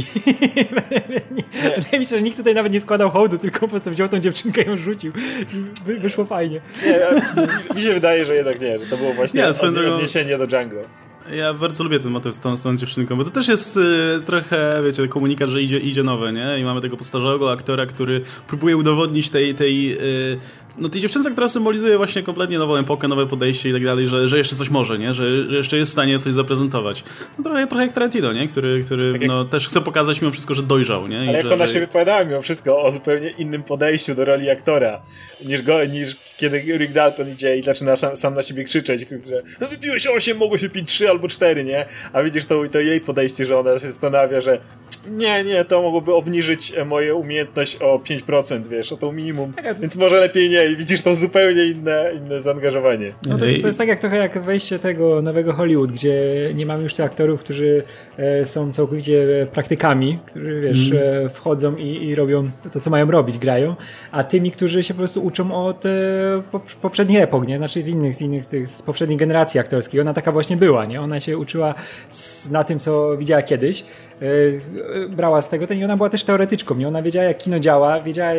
Wydaje mi się, że nikt tutaj nawet nie składał hołdu, tylko po prostu wziął tą dziewczynkę i ją rzucił. Wy, wyszło fajnie. Nie, mi się wydaje, że jednak nie, że to było właśnie nie, od, odniesienie do Django. Ja bardzo lubię ten motyw z tą, z tą dziewczynką, bo to też jest y, trochę, wiecie, komunikat, że idzie, idzie nowe, nie? I mamy tego postarzałego aktora, który próbuje udowodnić tej, tej, y, no, tej dziewczynce, która symbolizuje właśnie kompletnie nową epokę, nowe podejście i tak dalej, że, że jeszcze coś może, nie? Że, że jeszcze jest w stanie coś zaprezentować. No trochę, trochę jak Tarantino, nie? Który, który tak no, jak... też chce pokazać mimo wszystko, że dojrzał, nie? I ale że, jak ona że... się wypowiadała mimo wszystko o zupełnie innym podejściu do roli aktora, niż, go, niż kiedy Rick Dalton idzie i zaczyna sam, sam na siebie krzyczeć, że no wypiłeś osiem, mogłeś wypić trzy, albo cztery, nie? A widzisz, to, to jej podejście, że ona się zastanawia, że nie, nie, to mogłoby obniżyć moją umiejętność o pięć procent, wiesz, o to minimum, więc może lepiej nie. I widzisz, to zupełnie inne, inne zaangażowanie. No to, to jest tak jak trochę jak wejście tego nowego Hollywood, gdzie nie mamy już tych aktorów, którzy e, są całkowicie praktykami, którzy, wiesz, mm. e, wchodzą i, i robią to, co mają robić, grają, a tymi, którzy się po prostu uczą od e, poprzednich epok, nie? Znaczy z innych, z innych, z, tych, z poprzedniej generacji aktorskiej. Ona taka właśnie była, nie? Ona się uczyła na tym, co widziała kiedyś, brała z tego ten i ona była też teoretyczką, nie? Ona wiedziała, jak kino działa, wiedziała,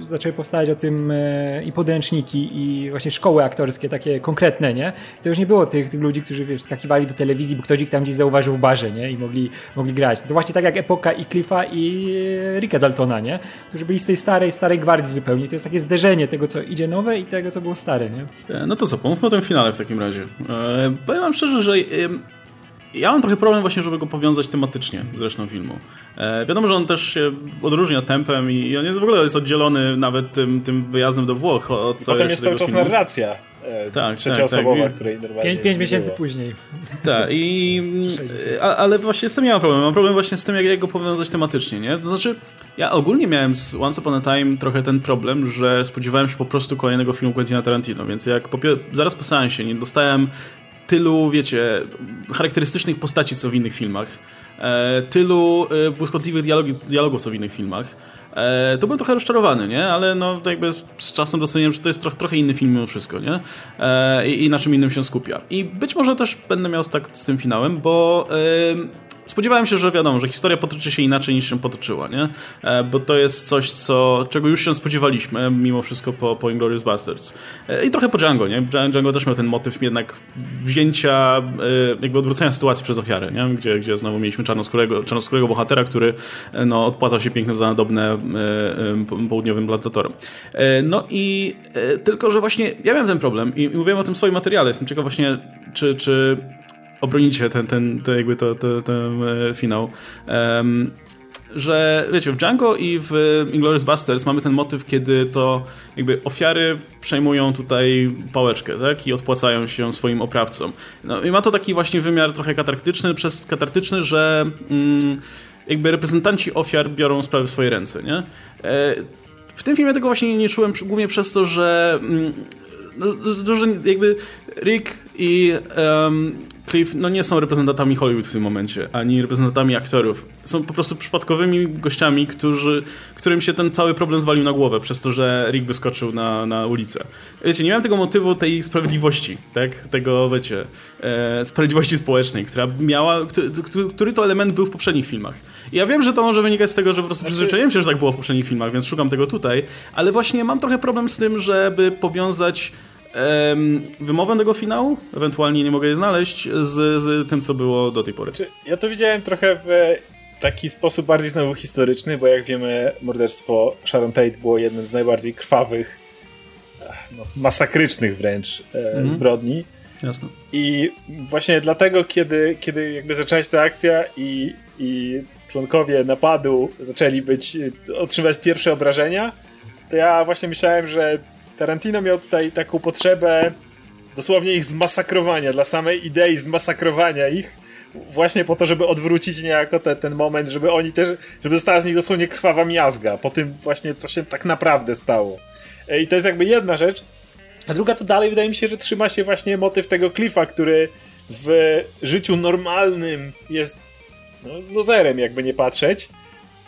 zaczęły powstawać o tym i podręczniki i właśnie szkoły aktorskie takie konkretne, nie? To już nie było tych, tych ludzi, którzy wiesz, skakiwali do telewizji, bo ktoś ich tam gdzieś zauważył w barze, nie? I mogli, mogli grać. To właśnie tak jak epoka i Cliffa i Ricka Daltona, nie? Którzy byli z tej starej, starej gwardii zupełnie. To jest takie zderzenie tego, co idzie nowe i tego, co było stare, nie? No to co, pomówmy o tym finale w takim razie. Eee, powiem wam szczerze, że ja mam trochę problem właśnie, żeby go powiązać tematycznie z resztą filmu. E, wiadomo, że on też się odróżnia tempem i on jest w ogóle jest oddzielony nawet tym, tym wyjazdem do Włoch od całego filmu. Potem jest cały czas narracja. tak, trzecioosobowa, tak, tak. której normalnie pięć, pięć miesięcy było. Później. Tak, i a, ale właśnie z tym ja mam problem. Mam problem właśnie z tym, jak, jak go powiązać tematycznie, nie? To znaczy, ja ogólnie miałem z Once Upon a Time trochę ten problem, że spodziewałem się po prostu kolejnego filmu Quentina Tarantino, więc jak po, zaraz po seansie nie dostałem tylu, wiecie, charakterystycznych postaci, co w innych filmach, e, tylu e, błyskotliwych dialogi, dialogów, co w innych filmach, e, to byłem trochę rozczarowany, nie? Ale no jakby z czasem doceniłem, że to jest troch, trochę inny film mimo wszystko, nie? E, i, I na czym innym się skupia. I być może też będę miał tak z tym finałem, bo... E, spodziewałem się, że wiadomo, że historia potoczy się inaczej niż się potoczyła, nie? E, bo to jest coś, co, czego już się spodziewaliśmy mimo wszystko po, po Inglourious Basterds. E, I trochę po Django, nie? Django też miał ten motyw jednak wzięcia, e, jakby odwrócenia sytuacji przez ofiarę, nie? Gdzie, gdzie znowu mieliśmy czarnoskórego, czarnoskórego bohatera, który no, odpłacał się pięknym za nadobne e, e, południowym plantatorom. E, no i e, tylko, że właśnie ja miałem ten problem i, i mówiłem o tym w swoim materiale. Jestem ciekaw właśnie, czy... czy obronicie ten, ten, ten, jakby to, to, ten e, finał. Um, że wiecie, w Django i w Inglourious Basterds mamy ten motyw, kiedy to jakby ofiary przejmują tutaj pałeczkę, tak? I odpłacają się swoim oprawcom. No i ma to taki właśnie wymiar trochę katarktyczny, przez katarktyczny, że mm, jakby reprezentanci ofiar biorą sprawy w swoje ręce, nie? E, w tym filmie tego właśnie nie czułem, głównie przez to, że mm, no, że jakby Rick i um, Cliff no nie są reprezentantami Hollywood w tym momencie, ani reprezentantami aktorów. Są po prostu przypadkowymi gościami, którzy, którym się ten cały problem zwalił na głowę przez to, że Rick wyskoczył na, na ulicę. Wiecie, nie miałem tego motywu tej sprawiedliwości, tak? Tego, wiecie, e, sprawiedliwości społecznej, która miała, który, który to element był w poprzednich filmach. I ja wiem, że to może wynikać z tego, że po prostu przyzwyczaiłem się, że tak było w poprzednich filmach, więc szukam tego tutaj, ale właśnie mam trochę problem z tym, żeby powiązać wymowę tego finału, ewentualnie nie mogę je znaleźć, z, z tym, co było do tej pory. Ja to widziałem trochę w taki sposób bardziej znowu historyczny, bo jak wiemy, morderstwo Sharon Tate było jednym z najbardziej krwawych, no, masakrycznych wręcz mhm. zbrodni. Jasne. I właśnie dlatego, kiedy, kiedy jakby zaczęła się ta akcja i, i członkowie napadu zaczęli być, otrzymać pierwsze obrażenia, to ja właśnie myślałem, że Tarantino miał tutaj taką potrzebę dosłownie ich zmasakrowania, dla samej idei zmasakrowania ich, właśnie po to, żeby odwrócić niejako te, ten moment, żeby oni też, żeby została z nich dosłownie krwawa miazga po tym właśnie, co się tak naprawdę stało. I to jest jakby jedna rzecz, a druga to dalej wydaje mi się, że trzyma się właśnie motyw tego Cliffa, który w życiu normalnym jest no, luzerem, jakby nie patrzeć.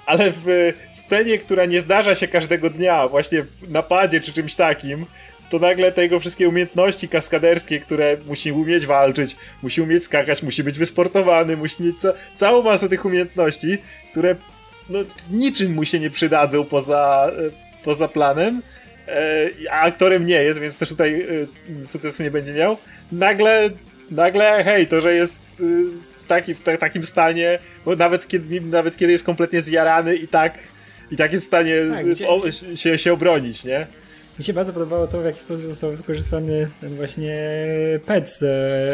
Ale w scenie, która nie zdarza się każdego dnia, właśnie w napadzie czy czymś takim, to nagle te jego wszystkie umiejętności kaskaderskie, które musi umieć walczyć, musi umieć skakać, musi być wysportowany, musi mieć ca- całą masę tych umiejętności, które no, niczym mu się nie przydadzą poza, poza planem, e, a aktorem nie jest, więc też tutaj e, sukcesu nie będzie miał. Nagle, nagle hej, to, że jest... E, Taki, w ta, takim stanie, bo nawet kiedy, nawet kiedy jest kompletnie zjarany i tak, i tak jest w stanie tak, gdzie, o, się, się obronić, nie? Mi się bardzo podobało to, w jaki sposób został wykorzystany ten właśnie P E C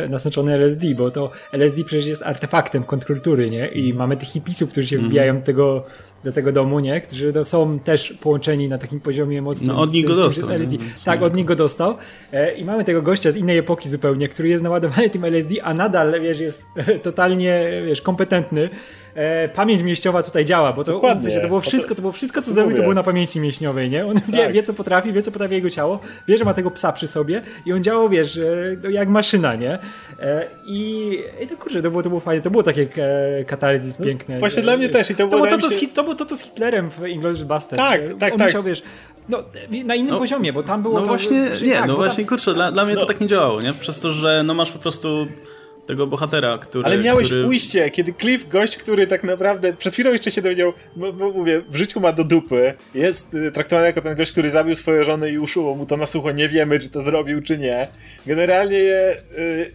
e, naznaczony L S D, bo to L S D przecież jest artefaktem kontrkultury, nie? I mamy tych hipisów, którzy się mm-hmm. wbijają do tego, do tego domu, nie? Którzy to są też połączeni na takim poziomie mocnym. No, od nich go dostał. L S D. Tak, od nich go dostał. E, I mamy tego gościa z innej epoki zupełnie, który jest naładowany tym L S D, a nadal, wiesz, jest totalnie, wiesz, kompetentny. E, pamięć mięśniowa tutaj działa, bo to, wiecie, to było wszystko, to było wszystko, co zrobił, to było na pamięci mięśniowej, nie? On tak. wie, wie, co potrafi, wie, co potrafi jego ciało, wie, że ma tego psa przy sobie i on działał, wiesz, e, jak maszyna, nie? E, i, I to kurczę, to było, to było fajne, to było takie e, katarzys piękne. Właśnie e, dla mnie wiesz, też. I to było to, to, się... to było to, co z Hitlerem w Inglourious Basterds. Tak, tak, on tak. musiał, wiesz, no, na innym no, poziomie, bo tam było... No właśnie, to, nie, tak, no właśnie, tam, kurczę, dla, dla mnie no. to tak nie działało, nie? Przez to, że no masz po prostu... tego bohatera, który... Ale miałeś który... ujście, kiedy Cliff, gość, który tak naprawdę przed chwilą jeszcze się dowiedział, bo, bo mówię, w życiu ma do dupy, jest traktowany jako ten gość, który zabił swoją żonę i uszyło mu to na sucho, nie wiemy, czy to zrobił, czy nie. Generalnie je, y,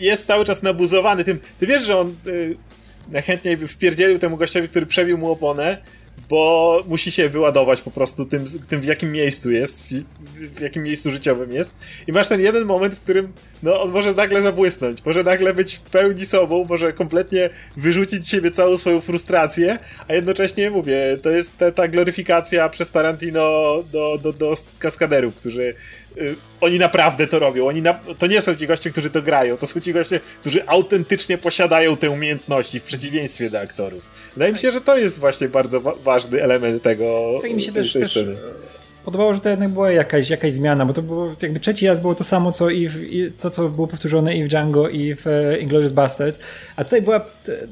jest cały czas nabuzowany tym... Ty wiesz, że on y, najchętniej by wpierdzielił temu gościowi, który przebił mu oponę, bo musi się wyładować po prostu tym, tym w jakim miejscu jest, w jakim miejscu życiowym jest. I masz ten jeden moment, w którym no, on może nagle zabłysnąć, może nagle być w pełni sobą, może kompletnie wyrzucić z siebie całą swoją frustrację, a jednocześnie, mówię, to jest ta, ta gloryfikacja przez Tarantino do, do, do kaskaderów, którzy y, oni naprawdę to robią. Oni na, to nie są ci goście, którzy to grają. To są ci goście, którzy autentycznie posiadają te umiejętności w przeciwieństwie do aktorów. Wydaje mi się, że to jest właśnie bardzo wa- ważny element tego. Tak mi się też, też podobało, że to jednak była jakaś, jakaś zmiana, bo to było jakby trzeci raz było to samo, co i, w, i to, co było powtórzone i w Django, i w e, Inglourious Basterds. A tutaj była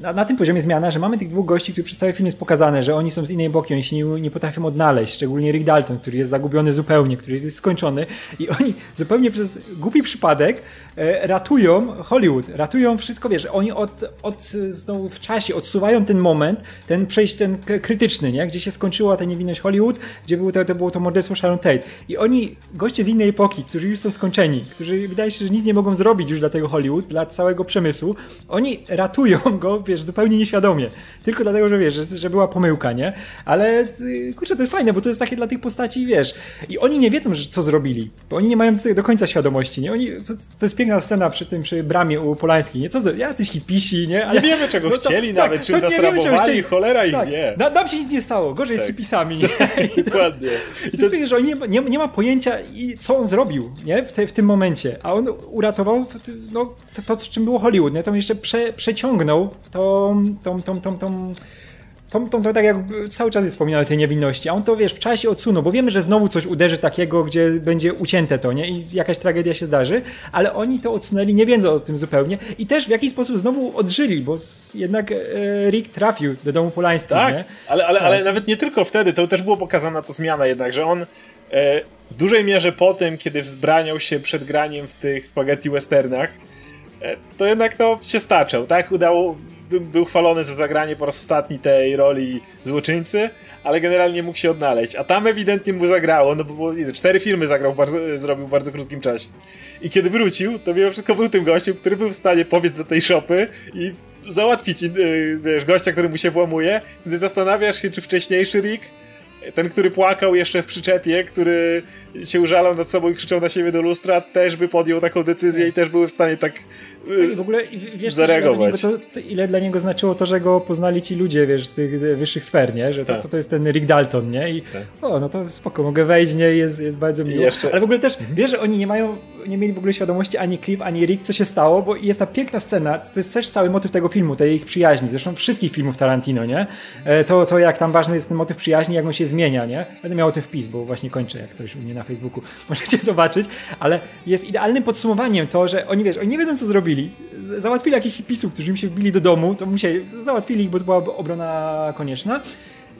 na, na tym poziomie zmiana, że mamy tych dwóch gości, którzy przez cały film jest pokazane, że oni są z innej boki, oni się nie, nie potrafią odnaleźć, szczególnie Rick Dalton, który jest zagubiony zupełnie, który jest skończony i oni zupełnie przez głupi przypadek e, ratują Hollywood, ratują wszystko, wiesz, oni od, od, znowu w czasie odsuwają ten moment, ten przejść ten krytyczny, nie? Gdzie się skończyła ta niewinność Hollywood, gdzie było to, to było to morderstwo Sharon Tate. I oni, goście z innej epoki, którzy już są skończeni, którzy wydaje się, że nic nie mogą zrobić już dla tego Hollywood, dla całego przemysłu, oni ratują go, wiesz, zupełnie nieświadomie. Tylko dlatego, że wiesz, że, że była pomyłka, nie? Ale kurczę, to jest fajne, bo to jest takie dla tych postaci, wiesz. I oni nie wiedzą, że co zrobili, bo oni nie mają do, tego, do końca świadomości, nie? Oni, to, to jest piękna scena przy tym, przy bramie u Polańskiej, nie? Co za, jacyś hipisi, nie? Ale, nie wiemy, czego no to, chcieli tak, nawet, czy nas rabowali, cholera i tak, wie. Na, nam się nic nie stało, gorzej tak. z hipisami. Dokładnie. I to, że on nie, nie, nie ma pojęcia, i co on zrobił, nie? W, te, w tym momencie. A on uratował no, to, to, czym było Hollywood. Nie? To jeszcze prze, przeciągnął tą, tą, tą, tą, tą, tą, tą, tą tak jak cały czas wspominał o tej niewinności. A on to, wiesz, w czasie odsunął, bo wiemy, że znowu coś uderzy takiego, gdzie będzie ucięte to, nie? I jakaś tragedia się zdarzy. Ale oni to odsunęli, nie wiedzą o tym zupełnie. I też w jakiś sposób znowu odżyli, bo jednak e, Rick trafił do domu Polańskiego. Tak, nie? Ale, ale, ale nawet nie tylko wtedy. To też było pokazana ta zmiana jednak, że on e, w dużej mierze po tym, kiedy wzbraniał się przed graniem w tych spaghetti westernach, e, to jednak to się staczał, tak? Udało... Był chwalony za zagranie po raz ostatni tej roli złoczyńcy, ale generalnie mógł się odnaleźć. A tam ewidentnie mu zagrało, no bo cztery filmy zagrał, bardzo, zrobił w bardzo krótkim czasie. I kiedy wrócił, to mimo wszystko był tym gościem, który był w stanie pobiec do tej szopy i załatwić wiesz, gościa, który mu się włamuje. Gdy zastanawiasz się, czy wcześniejszy Rick, ten, który płakał jeszcze w przyczepie, który się użalał nad sobą i krzyczał na siebie do lustra, też by podjął taką decyzję i też były w stanie tak zareagować. W ogóle wiesz, zareagować. To, to ile dla niego znaczyło to, że go poznali ci ludzie, wiesz, z tych wyższych sfer, nie? Że to, tak. to, to jest ten Rick Dalton, nie? I tak. o, no to spoko, mogę wejść, nie? Jest, jest bardzo miło. Jeszcze... Ale w ogóle też, wiesz, że oni nie mają, nie mieli w ogóle świadomości ani Cliff, ani Rick, co się stało, bo jest ta piękna scena, to jest też cały motyw tego filmu, tej ich przyjaźni, zresztą wszystkich filmów Tarantino, nie? To, to jak tam ważny jest ten motyw przyjaźni, jak on się zmienia, nie? Będę miał o tym wpis, bo właśnie kończę, jak coś u mnie na Facebooku możecie zobaczyć, ale jest idealnym podsumowaniem to, że oni wiesz, oni nie wiedzą co zrobili, z- załatwili jakichś hipisów, którzy im się wbili do domu, to musieli, załatwili ich, bo to była obrona konieczna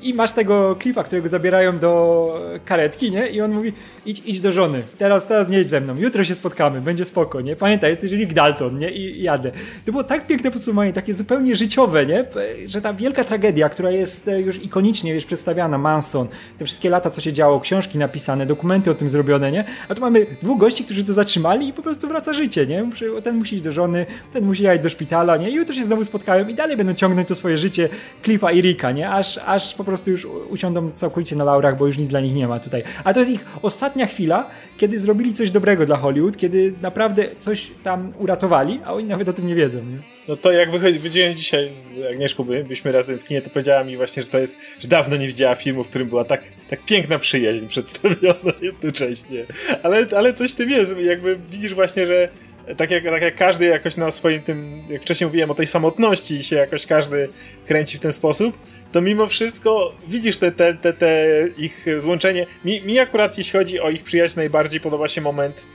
i masz tego Cliffa, którego zabierają do karetki, nie? I on mówi, idź, idź do żony, teraz, teraz nie idź ze mną, jutro się spotkamy, będzie spoko, nie? Pamiętaj, jesteś Rick Dalton, nie? I jadę. To było tak piękne podsumowanie, takie zupełnie życiowe, nie? Że ta wielka tragedia, która jest już ikonicznie, wiesz, przedstawiana, Manson, te wszystkie lata, co się działo, książki napisane, dokumenty o tym zrobione, nie? A tu mamy dwóch gości, którzy to zatrzymali i po prostu wraca życie, nie? Ten musi iść do żony, ten musi jechać do szpitala, nie? I jutro się znowu spotkają i dalej będą ciągnąć to swoje życie Cliffa i Ricka, nie? Aż, aż po Po prostu już usiądą całkowicie na laurach, bo już nic dla nich nie ma tutaj. A to jest ich ostatnia chwila, kiedy zrobili coś dobrego dla Hollywood, kiedy naprawdę coś tam uratowali, a oni nawet o tym nie wiedzą, nie? No to jak wychodziłem dzisiaj z Agnieszką, byliśmy razem w kinie, to powiedziała mi właśnie, że to jest, że dawno nie widziała filmu, w którym była tak, tak piękna przyjaźń przedstawiona jednocześnie. Ale, ale coś w tym jest, jakby widzisz właśnie, że Tak jak, tak jak każdy jakoś na swoim tym, jak wcześniej mówiłem o tej samotności i się jakoś każdy kręci w ten sposób, to mimo wszystko widzisz te, te, te, te ich złączenie. Mi, mi akurat jeśli chodzi o ich przyjaźń najbardziej podoba się moment,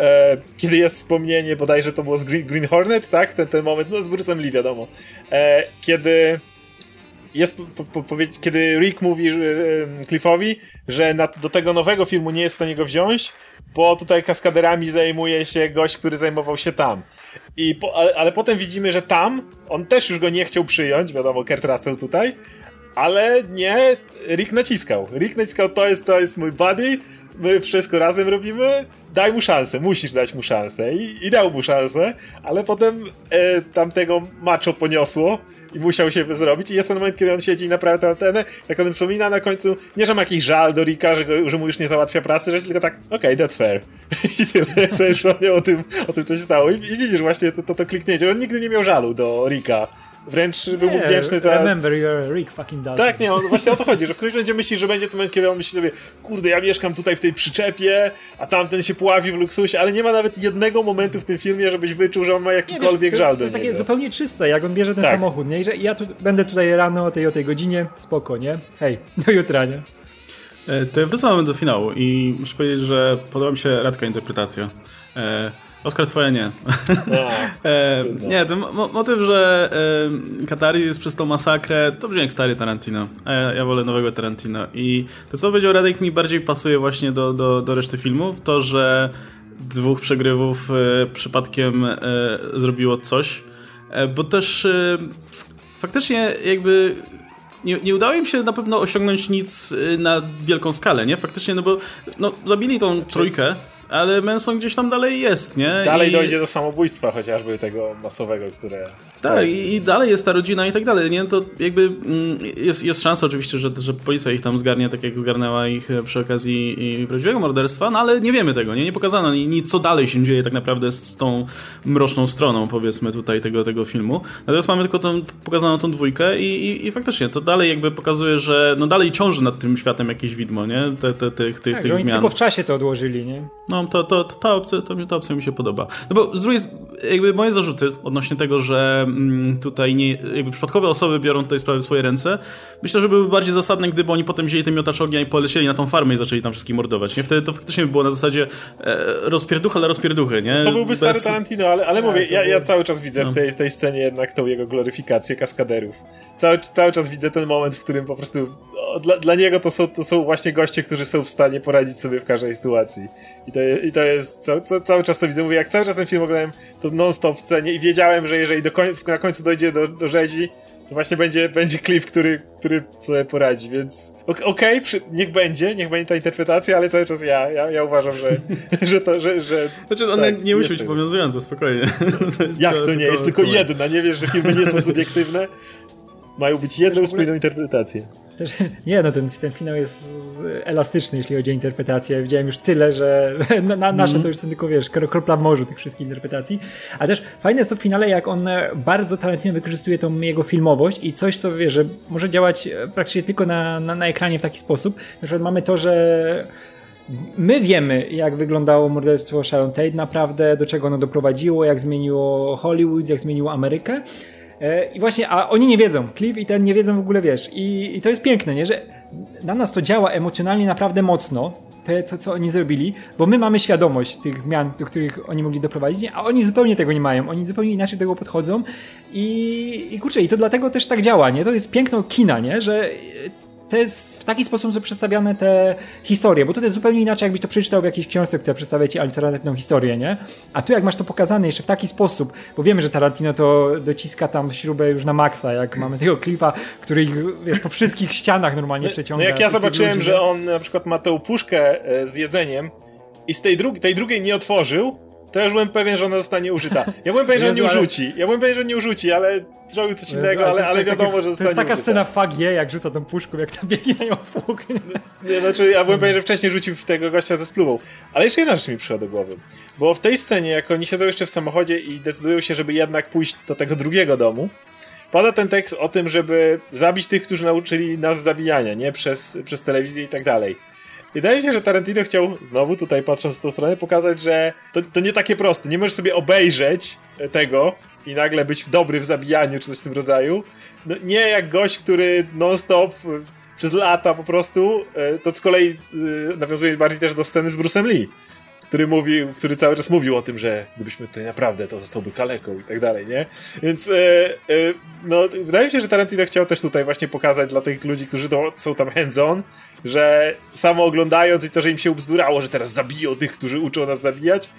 e, kiedy jest wspomnienie, bodajże to było z Green, Green Hornet, tak? Ten, ten moment, no z Bruce'em Lee wiadomo. E, kiedy... Jest, po, po, po, kiedy Rick mówi e, Cliffowi, że na, do tego nowego filmu nie jest w stanie go wziąć, bo tutaj kaskaderami zajmuje się gość, który zajmował się tam. I po, ale, ale potem widzimy, że tam on też już go nie chciał przyjąć, wiadomo, Kurt Russell tutaj, ale nie, Rick naciskał. Rick naciskał, to jest, to jest mój buddy, my wszystko razem robimy, daj mu szansę, musisz dać mu szansę. I, i dał mu szansę, ale potem e, tamtego macho poniosło i musiał się zrobić i jest ten moment, kiedy on siedzi i naprawia tę antenę, jak on przypomina na końcu, nie, że ma jakiś żal do Ricka, że, go, że mu już nie załatwia pracy, że tylko tak, okej, okay, that's fair. I tyle, że już o tym, o tym co się stało. I, i widzisz właśnie to, to, to kliknięcie, on nigdy nie miał żalu do Ricka. Wręcz nie, był mu wdzięczny za... Remember you're Rick fucking Dalton. Tak, nie, on, właśnie o to chodzi, że w którymś będzie myśli, że będzie to moment, kiedy on myśli sobie, kurde, ja mieszkam tutaj w tej przyczepie, a tamten się pławi w luksusie, ale nie ma nawet jednego momentu w tym filmie, żebyś wyczuł, że on ma jakikolwiek żal do niego. To jest takie zupełnie czyste, jak on bierze ten tak. samochód, nie? I że ja tu, będę tutaj rano o tej o tej godzinie, spoko, nie? Hej, do jutra, nie? E, to ja wracamy do finału i muszę powiedzieć, że podoba mi się Radka interpretacja. E, Oskar, twoja nie. No, e, nie, ten mo- motyw, że e, Katari jest przez tą masakrę, to brzmi jak stary Tarantino, a ja, ja wolę nowego Tarantino. I to, co powiedział Radek, mi bardziej pasuje właśnie do, do, do reszty filmów, to, że dwóch przegrywów e, przypadkiem e, zrobiło coś, e, bo też e, faktycznie jakby... Nie, nie udało im się na pewno osiągnąć nic na wielką skalę, nie? Faktycznie, no bo no, zabili tą trójkę, ale Manson gdzieś tam dalej jest, nie? Dalej I... dojdzie do samobójstwa chociażby tego masowego, które... Tak, i, i dalej jest ta rodzina i tak dalej, nie? To jakby mm, jest, jest szansa oczywiście, że, że policja ich tam zgarnie, tak jak zgarnęła ich przy okazji i prawdziwego morderstwa, no ale nie wiemy tego, nie? Nie pokazano nic, co dalej się dzieje tak naprawdę z, z tą mroczną stroną, powiedzmy, tutaj tego, tego filmu. Natomiast mamy tylko tą, pokazaną tą dwójkę i, i, i faktycznie to dalej jakby pokazuje, że no dalej ciąży nad tym światem jakieś widmo, nie? Te, te, te, te, tak, tych zmian. Tylko w czasie to odłożyli, nie? No, to, to, to, ta opcja, to ta opcja mi się podoba. No bo z drugiej jakby moje zarzuty odnośnie tego, że mm, tutaj nie, jakby przypadkowe osoby biorą tutaj sprawy w swoje ręce, myślę, że byłyby bardziej zasadne, gdyby oni potem wzięli ten miotacz ognia i polecieli na tą farmę i zaczęli tam wszystkich mordować, nie? Wtedy to faktycznie by było na zasadzie e, rozpierducha dla rozpierduchy, nie? To byłby Bez... stary Tarantino, ale, ale mówię, ja, ja cały czas widzę no. w, tej, w tej scenie jednak tą jego gloryfikację kaskaderów. Cały, cały czas widzę ten moment, w którym po prostu no, dla, dla niego to są, to są właśnie goście, którzy są w stanie poradzić sobie w każdej sytuacji. I to, i to jest, cały, cały czas to widzę, mówię, jak cały czas ten film oglądałem, to non-stop w cenie i wiedziałem, że jeżeli do koń, na końcu dojdzie do, do rzezi, to właśnie będzie, będzie Cliff, który, który sobie poradzi, więc okej, okay, niech będzie, niech będzie ta interpretacja, ale cały czas ja, ja, ja uważam, że, że to, że... że znaczy ona tak, nie musi być obowiązująca, spokojnie. To jak to, to nie, jest tylko spokojnie. Jedna, nie wiesz, że filmy nie są subiektywne, mają być jedną spójną interpretację. Nie, no ten, ten finał jest elastyczny, jeśli chodzi o interpretację. Widziałem już tyle, że na, na, nasze mm. to już są tylko, wiesz, kropla w morzu tych wszystkich interpretacji. A też fajne jest to w finale, jak on bardzo talentnie wykorzystuje tą jego filmowość i coś, co, wiesz, że może działać praktycznie tylko na, na, na ekranie w taki sposób. Na przykład mamy to, że my wiemy, jak wyglądało morderstwo Sharon Tate naprawdę, do czego ono doprowadziło, jak zmieniło Hollywood, jak zmieniło Amerykę. I właśnie, a oni nie wiedzą, Cliff i ten nie wiedzą w ogóle, wiesz, i, i to jest piękne, nie, że na nas to działa emocjonalnie naprawdę mocno, te co, co oni zrobili, bo my mamy świadomość tych zmian, do których oni mogli doprowadzić, nie? A oni zupełnie tego nie mają, oni zupełnie inaczej do tego podchodzą i, i kurczę, i to dlatego też tak działa, nie, to jest piękno kina, nie, że... To jest w taki sposób są przedstawiane te historie, bo to jest zupełnie inaczej, jakbyś to przeczytał w jakiejś książce, która przedstawia ci alternatywną historię, nie? A tu jak masz to pokazane jeszcze w taki sposób, bo wiemy, że Tarantino to dociska tam śrubę już na maksa, jak mamy tego Cliffa, który ich, wiesz, po wszystkich ścianach normalnie przeciąga. No jak ja zobaczyłem, ludzi, że on na przykład ma tą puszkę z jedzeniem i z tej, dru- tej drugiej nie otworzył, to ja już byłem pewien, że ona zostanie użyta. Ja byłem pewien, że on nie urzuci. Ja byłem pewien, że nie urzuci, ale zrobił coś innego, ale, ale wiadomo, że zostanie użyta. To jest taka użyta. Scena w Fagie, jak rzuca tą puszką, jak tam biegnie na nią pług. Nie, znaczy ja byłem pewien, że wcześniej rzucił w tego gościa ze spluwą. Ale jeszcze jedna rzecz mi przyszła do głowy. Bo w tej scenie, jak oni siedzą jeszcze w samochodzie i decydują się, żeby jednak pójść do tego drugiego domu, pada ten tekst o tym, żeby zabić tych, którzy nauczyli nas zabijania, nie? Przez, przez telewizję i tak dalej. Wydaje mi się, że Tarantino chciał, znowu tutaj patrząc w tą stronę, pokazać, że to, to nie takie proste. Nie możesz sobie obejrzeć tego i nagle być dobry w zabijaniu czy coś w tym rodzaju. No, nie jak gość, który non-stop przez lata po prostu, to z kolei nawiązuje bardziej też do sceny z Bruce'em Lee, który mówił, który cały czas mówił o tym, że gdybyśmy tutaj naprawdę, to zostałby kaleką i tak dalej, nie? Więc no, wydaje mi się, że Tarantino chciał też tutaj właśnie pokazać dla tych ludzi, którzy są tam hands-on, że samo oglądając i to, że im się ubzdurało, że teraz zabiją tych, którzy uczą nas zabijać,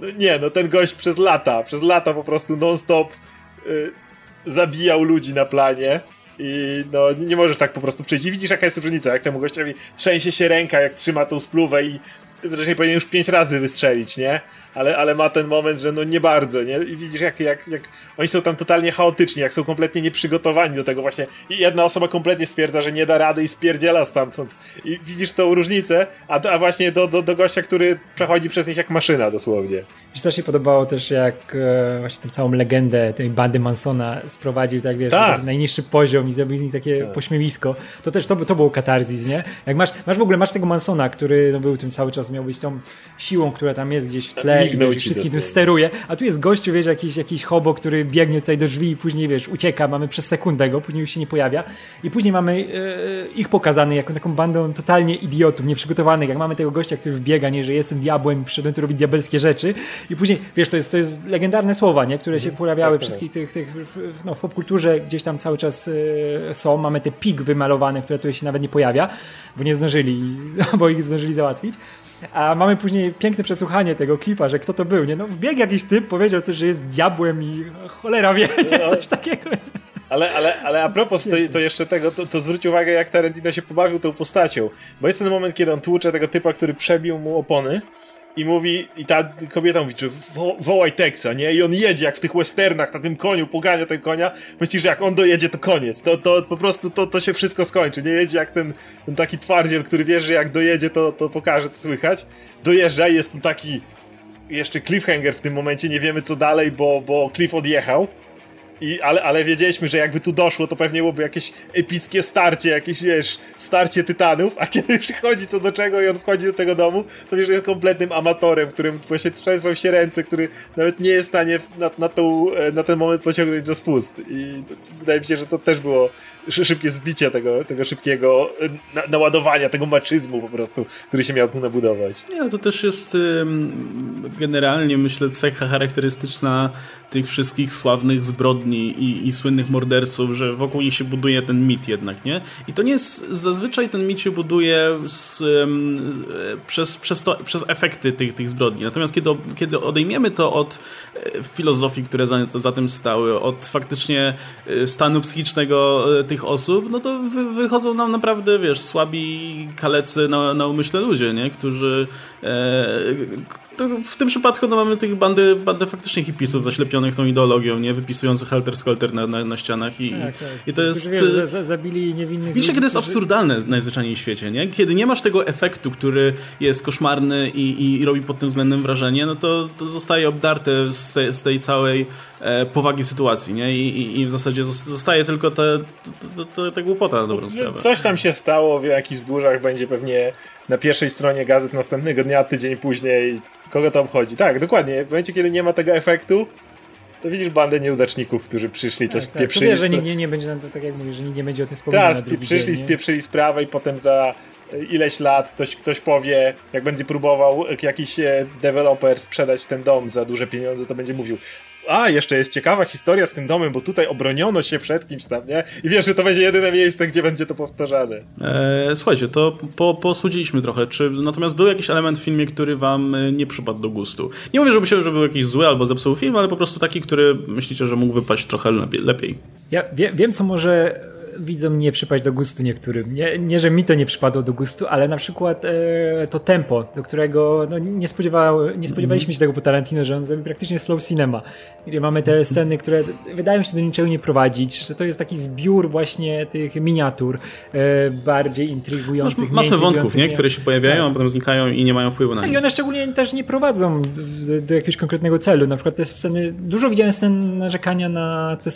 no nie, no ten gość przez lata, przez lata po prostu non-stop y, zabijał ludzi na planie i no nie, nie możesz tak po prostu przejść. I widzisz, jaka jest różnica, jak temu gościowi trzęsie się ręka, jak trzyma tą spluwę i wreszcie powinien już pięć razy wystrzelić, nie? ale, ale ma ten moment, że no nie bardzo, nie? I widzisz, jak, jak, jak oni są tam totalnie chaotyczni, jak są kompletnie nieprzygotowani do tego właśnie. I jedna osoba kompletnie stwierdza, że nie da rady i spierdziela stamtąd. I widzisz tą różnicę, a, a właśnie do, do, do gościa, który przechodzi przez nich jak maszyna dosłownie. Wiesz, co się podobało też, jak e, właśnie tę całą legendę tej bandy Mansona sprowadził, tak wiesz, tak. Na najniższy poziom i zrobił z nich takie tak. pośmiewisko. To też to, to było katarzis, nie? Jak masz, masz w ogóle, masz tego Mansona, który no, był tym cały czas, miał być tą siłą, która tam jest gdzieś w tle i wiesz, wszystkim tym steruje, a tu jest gościu, wiesz, jakiś, jakiś hobo, który biegnie tutaj do drzwi i później, wiesz, ucieka, mamy przez sekundę go, później już się nie pojawia i później mamy e, ich pokazany jako taką bandą totalnie idiotów, nieprzygotowanych, jak mamy tego gościa, który wbiega, nie, że jestem diabłem, przyszedłem tu robić diabelskie rzeczy i później, wiesz, to jest, to jest legendarne słowa, nie, które się pojawiały tak, wszystkich tak. tych, tych w, no, w popkulturze gdzieś tam cały czas e, są, mamy te pig wymalowane, które tu się nawet nie pojawia, bo nie zdążyli, bo ich zdążyli załatwić. A mamy później piękne przesłuchanie tego Cliffa, że kto to był, nie? No wbiegł jakiś typ, powiedział coś, że jest diabłem i cholera wie, no. coś takiego. Ale, ale, ale a propos to, to jeszcze tego, to, to zwróć uwagę, jak Tarantino się pobawił tą postacią. Bo jest ten moment, kiedy on tłucze tego typa, który przebił mu opony i mówi, i ta kobieta mówi, że wo, wołaj Teksa, nie? I on jedzie jak w tych westernach na tym koniu, pogania tego konia. Myślisz, że jak on dojedzie, to koniec. To, to po prostu to, to się wszystko skończy. Nie jedzie jak ten, ten taki twardziel, który wie, że jak dojedzie, to, to pokaże, co słychać. Dojeżdża i jest to taki jeszcze cliffhanger w tym momencie. Nie wiemy, co dalej, bo, bo Cliff odjechał. I, ale, ale wiedzieliśmy, że jakby tu doszło, to pewnie byłoby jakieś epickie starcie, jakieś, wiesz, starcie tytanów, a kiedy już chodzi co do czego i on wchodzi do tego domu, to wiesz, że jest kompletnym amatorem, którym właśnie trzęsą się ręce, który nawet nie jest w stanie na, na, tą, na ten moment pociągnąć za spust. I wydaje mi się, że to też było szybkie zbicie tego, tego szybkiego na, naładowania, tego maczyzmu po prostu, który się miał tu nabudować. Nie, ale to też jest generalnie, myślę, cecha charakterystyczna tych wszystkich sławnych zbrodni I, i słynnych morderców, że wokół nich się buduje ten mit jednak, nie? I to nie jest, zazwyczaj ten mit się buduje z, um, przez, przez, to, przez efekty tych, tych zbrodni. Natomiast kiedy, kiedy odejmiemy to od filozofii, które za, za tym stały, od faktycznie stanu psychicznego tych osób, no to wy, wychodzą nam naprawdę, wiesz, słabi, kalecy na, na umyśle ludzie, nie? Którzy... E, To w tym przypadku no, mamy tych bandy, bandy faktycznie hipisów zaślepionych tą ideologią, nie? Wypisujących halter-skelter na, na, na ścianach i, tak, tak. i to jest... Wiesz, za, za, zabili niewinnych... Widzisz, kiedy to jest absurdalne najzwyczajniej w świecie, nie? Kiedy nie masz tego efektu, który jest koszmarny i, i, i robi pod tym względem wrażenie, no to, to zostaje obdarte z, te, z tej całej e, powagi sytuacji, nie? I, i, i w zasadzie zostaje tylko ta, ta, ta, ta głupota na dobrą no, sprawę. Coś tam się stało w jakichś wzgórzach, będzie pewnie... na pierwszej stronie gazet następnego dnia, tydzień później, kogo to obchodzi. Tak, dokładnie. W momencie, kiedy nie ma tego efektu, to widzisz bandę nieudaczników, którzy przyszli, tak, to tak. spieprzyli... Tak, że nikt nie, nie będzie, nam to, tak jak mówię, że nikt nie będzie o tym wspominał tak, na drugi przyszli, dzień, spieprzyli sprawę i potem za ileś lat ktoś, ktoś powie, jak będzie próbował jakiś deweloper sprzedać ten dom za duże pieniądze, to będzie mówił: a, jeszcze jest ciekawa historia z tym domem, bo tutaj obroniono się przed kimś tam, nie? I wiesz, że to będzie jedyne miejsce, gdzie będzie to powtarzane. Eee, słuchajcie, to po, posłudziliśmy trochę. Czy natomiast był jakiś element w filmie, który wam nie przypadł do gustu? Nie mówię, żeby się, że był jakiś zły albo zepsuł film, ale po prostu taki, który myślicie, że mógł wypaść trochę lepiej. Ja wie, wiem, co może... widzom nie przypaść do gustu niektórym. Nie, nie, że mi to nie przypadło do gustu, ale na przykład e, to tempo, do którego no, nie, spodziewały, nie spodziewaliśmy się tego po Tarantino, że on zrobi praktycznie slow cinema. I mamy te sceny, które wydają się do niczego nie prowadzić, że to jest taki zbiór właśnie tych miniatur e, bardziej intrygujących. Masz, masę wątków, nie? Które się pojawiają, tak. a potem znikają i nie mają wpływu na nic. I one szczególnie też nie prowadzą do, do jakiegoś konkretnego celu. Na przykład te sceny, dużo widziałem scen narzekania na te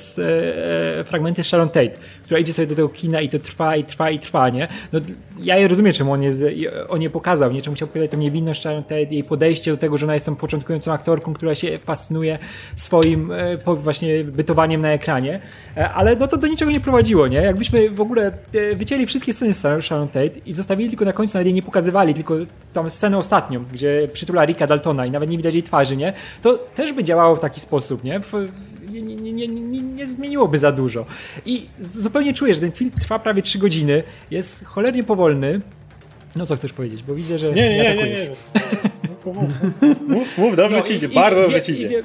e, fragmenty Sharon Tate, która idzie sobie do tego kina i to trwa i trwa i trwa, nie? No, ja je rozumiem, czemu on, jest, on je pokazał, nie? Czemu chciał pokazać tą niewinność, te, jej podejście do tego, że ona jest tą początkującą aktorką, która się fascynuje swoim e, właśnie bytowaniem na ekranie, e, ale no to do niczego nie prowadziło, nie? Jakbyśmy w ogóle e, wycięli wszystkie sceny z Sharon Tate i zostawili tylko na końcu, nawet jej nie pokazywali, tylko tą scenę ostatnią, gdzie przytula Ricka Daltona i nawet nie widać jej twarzy, nie? To też by działało w taki sposób, nie? W, w, nie, nie, nie, nie, nie zmieniłoby za dużo. I zupełnie czuję, że ten film trwa prawie trzy godziny, jest cholernie powolny. No co chcesz powiedzieć, bo widzę, że nie, nie, ja nie, nie, nie. Tomku, mów. Mów, mów dobrze no, ci idzie, i, bardzo i, dobrze ci idzie. Wie,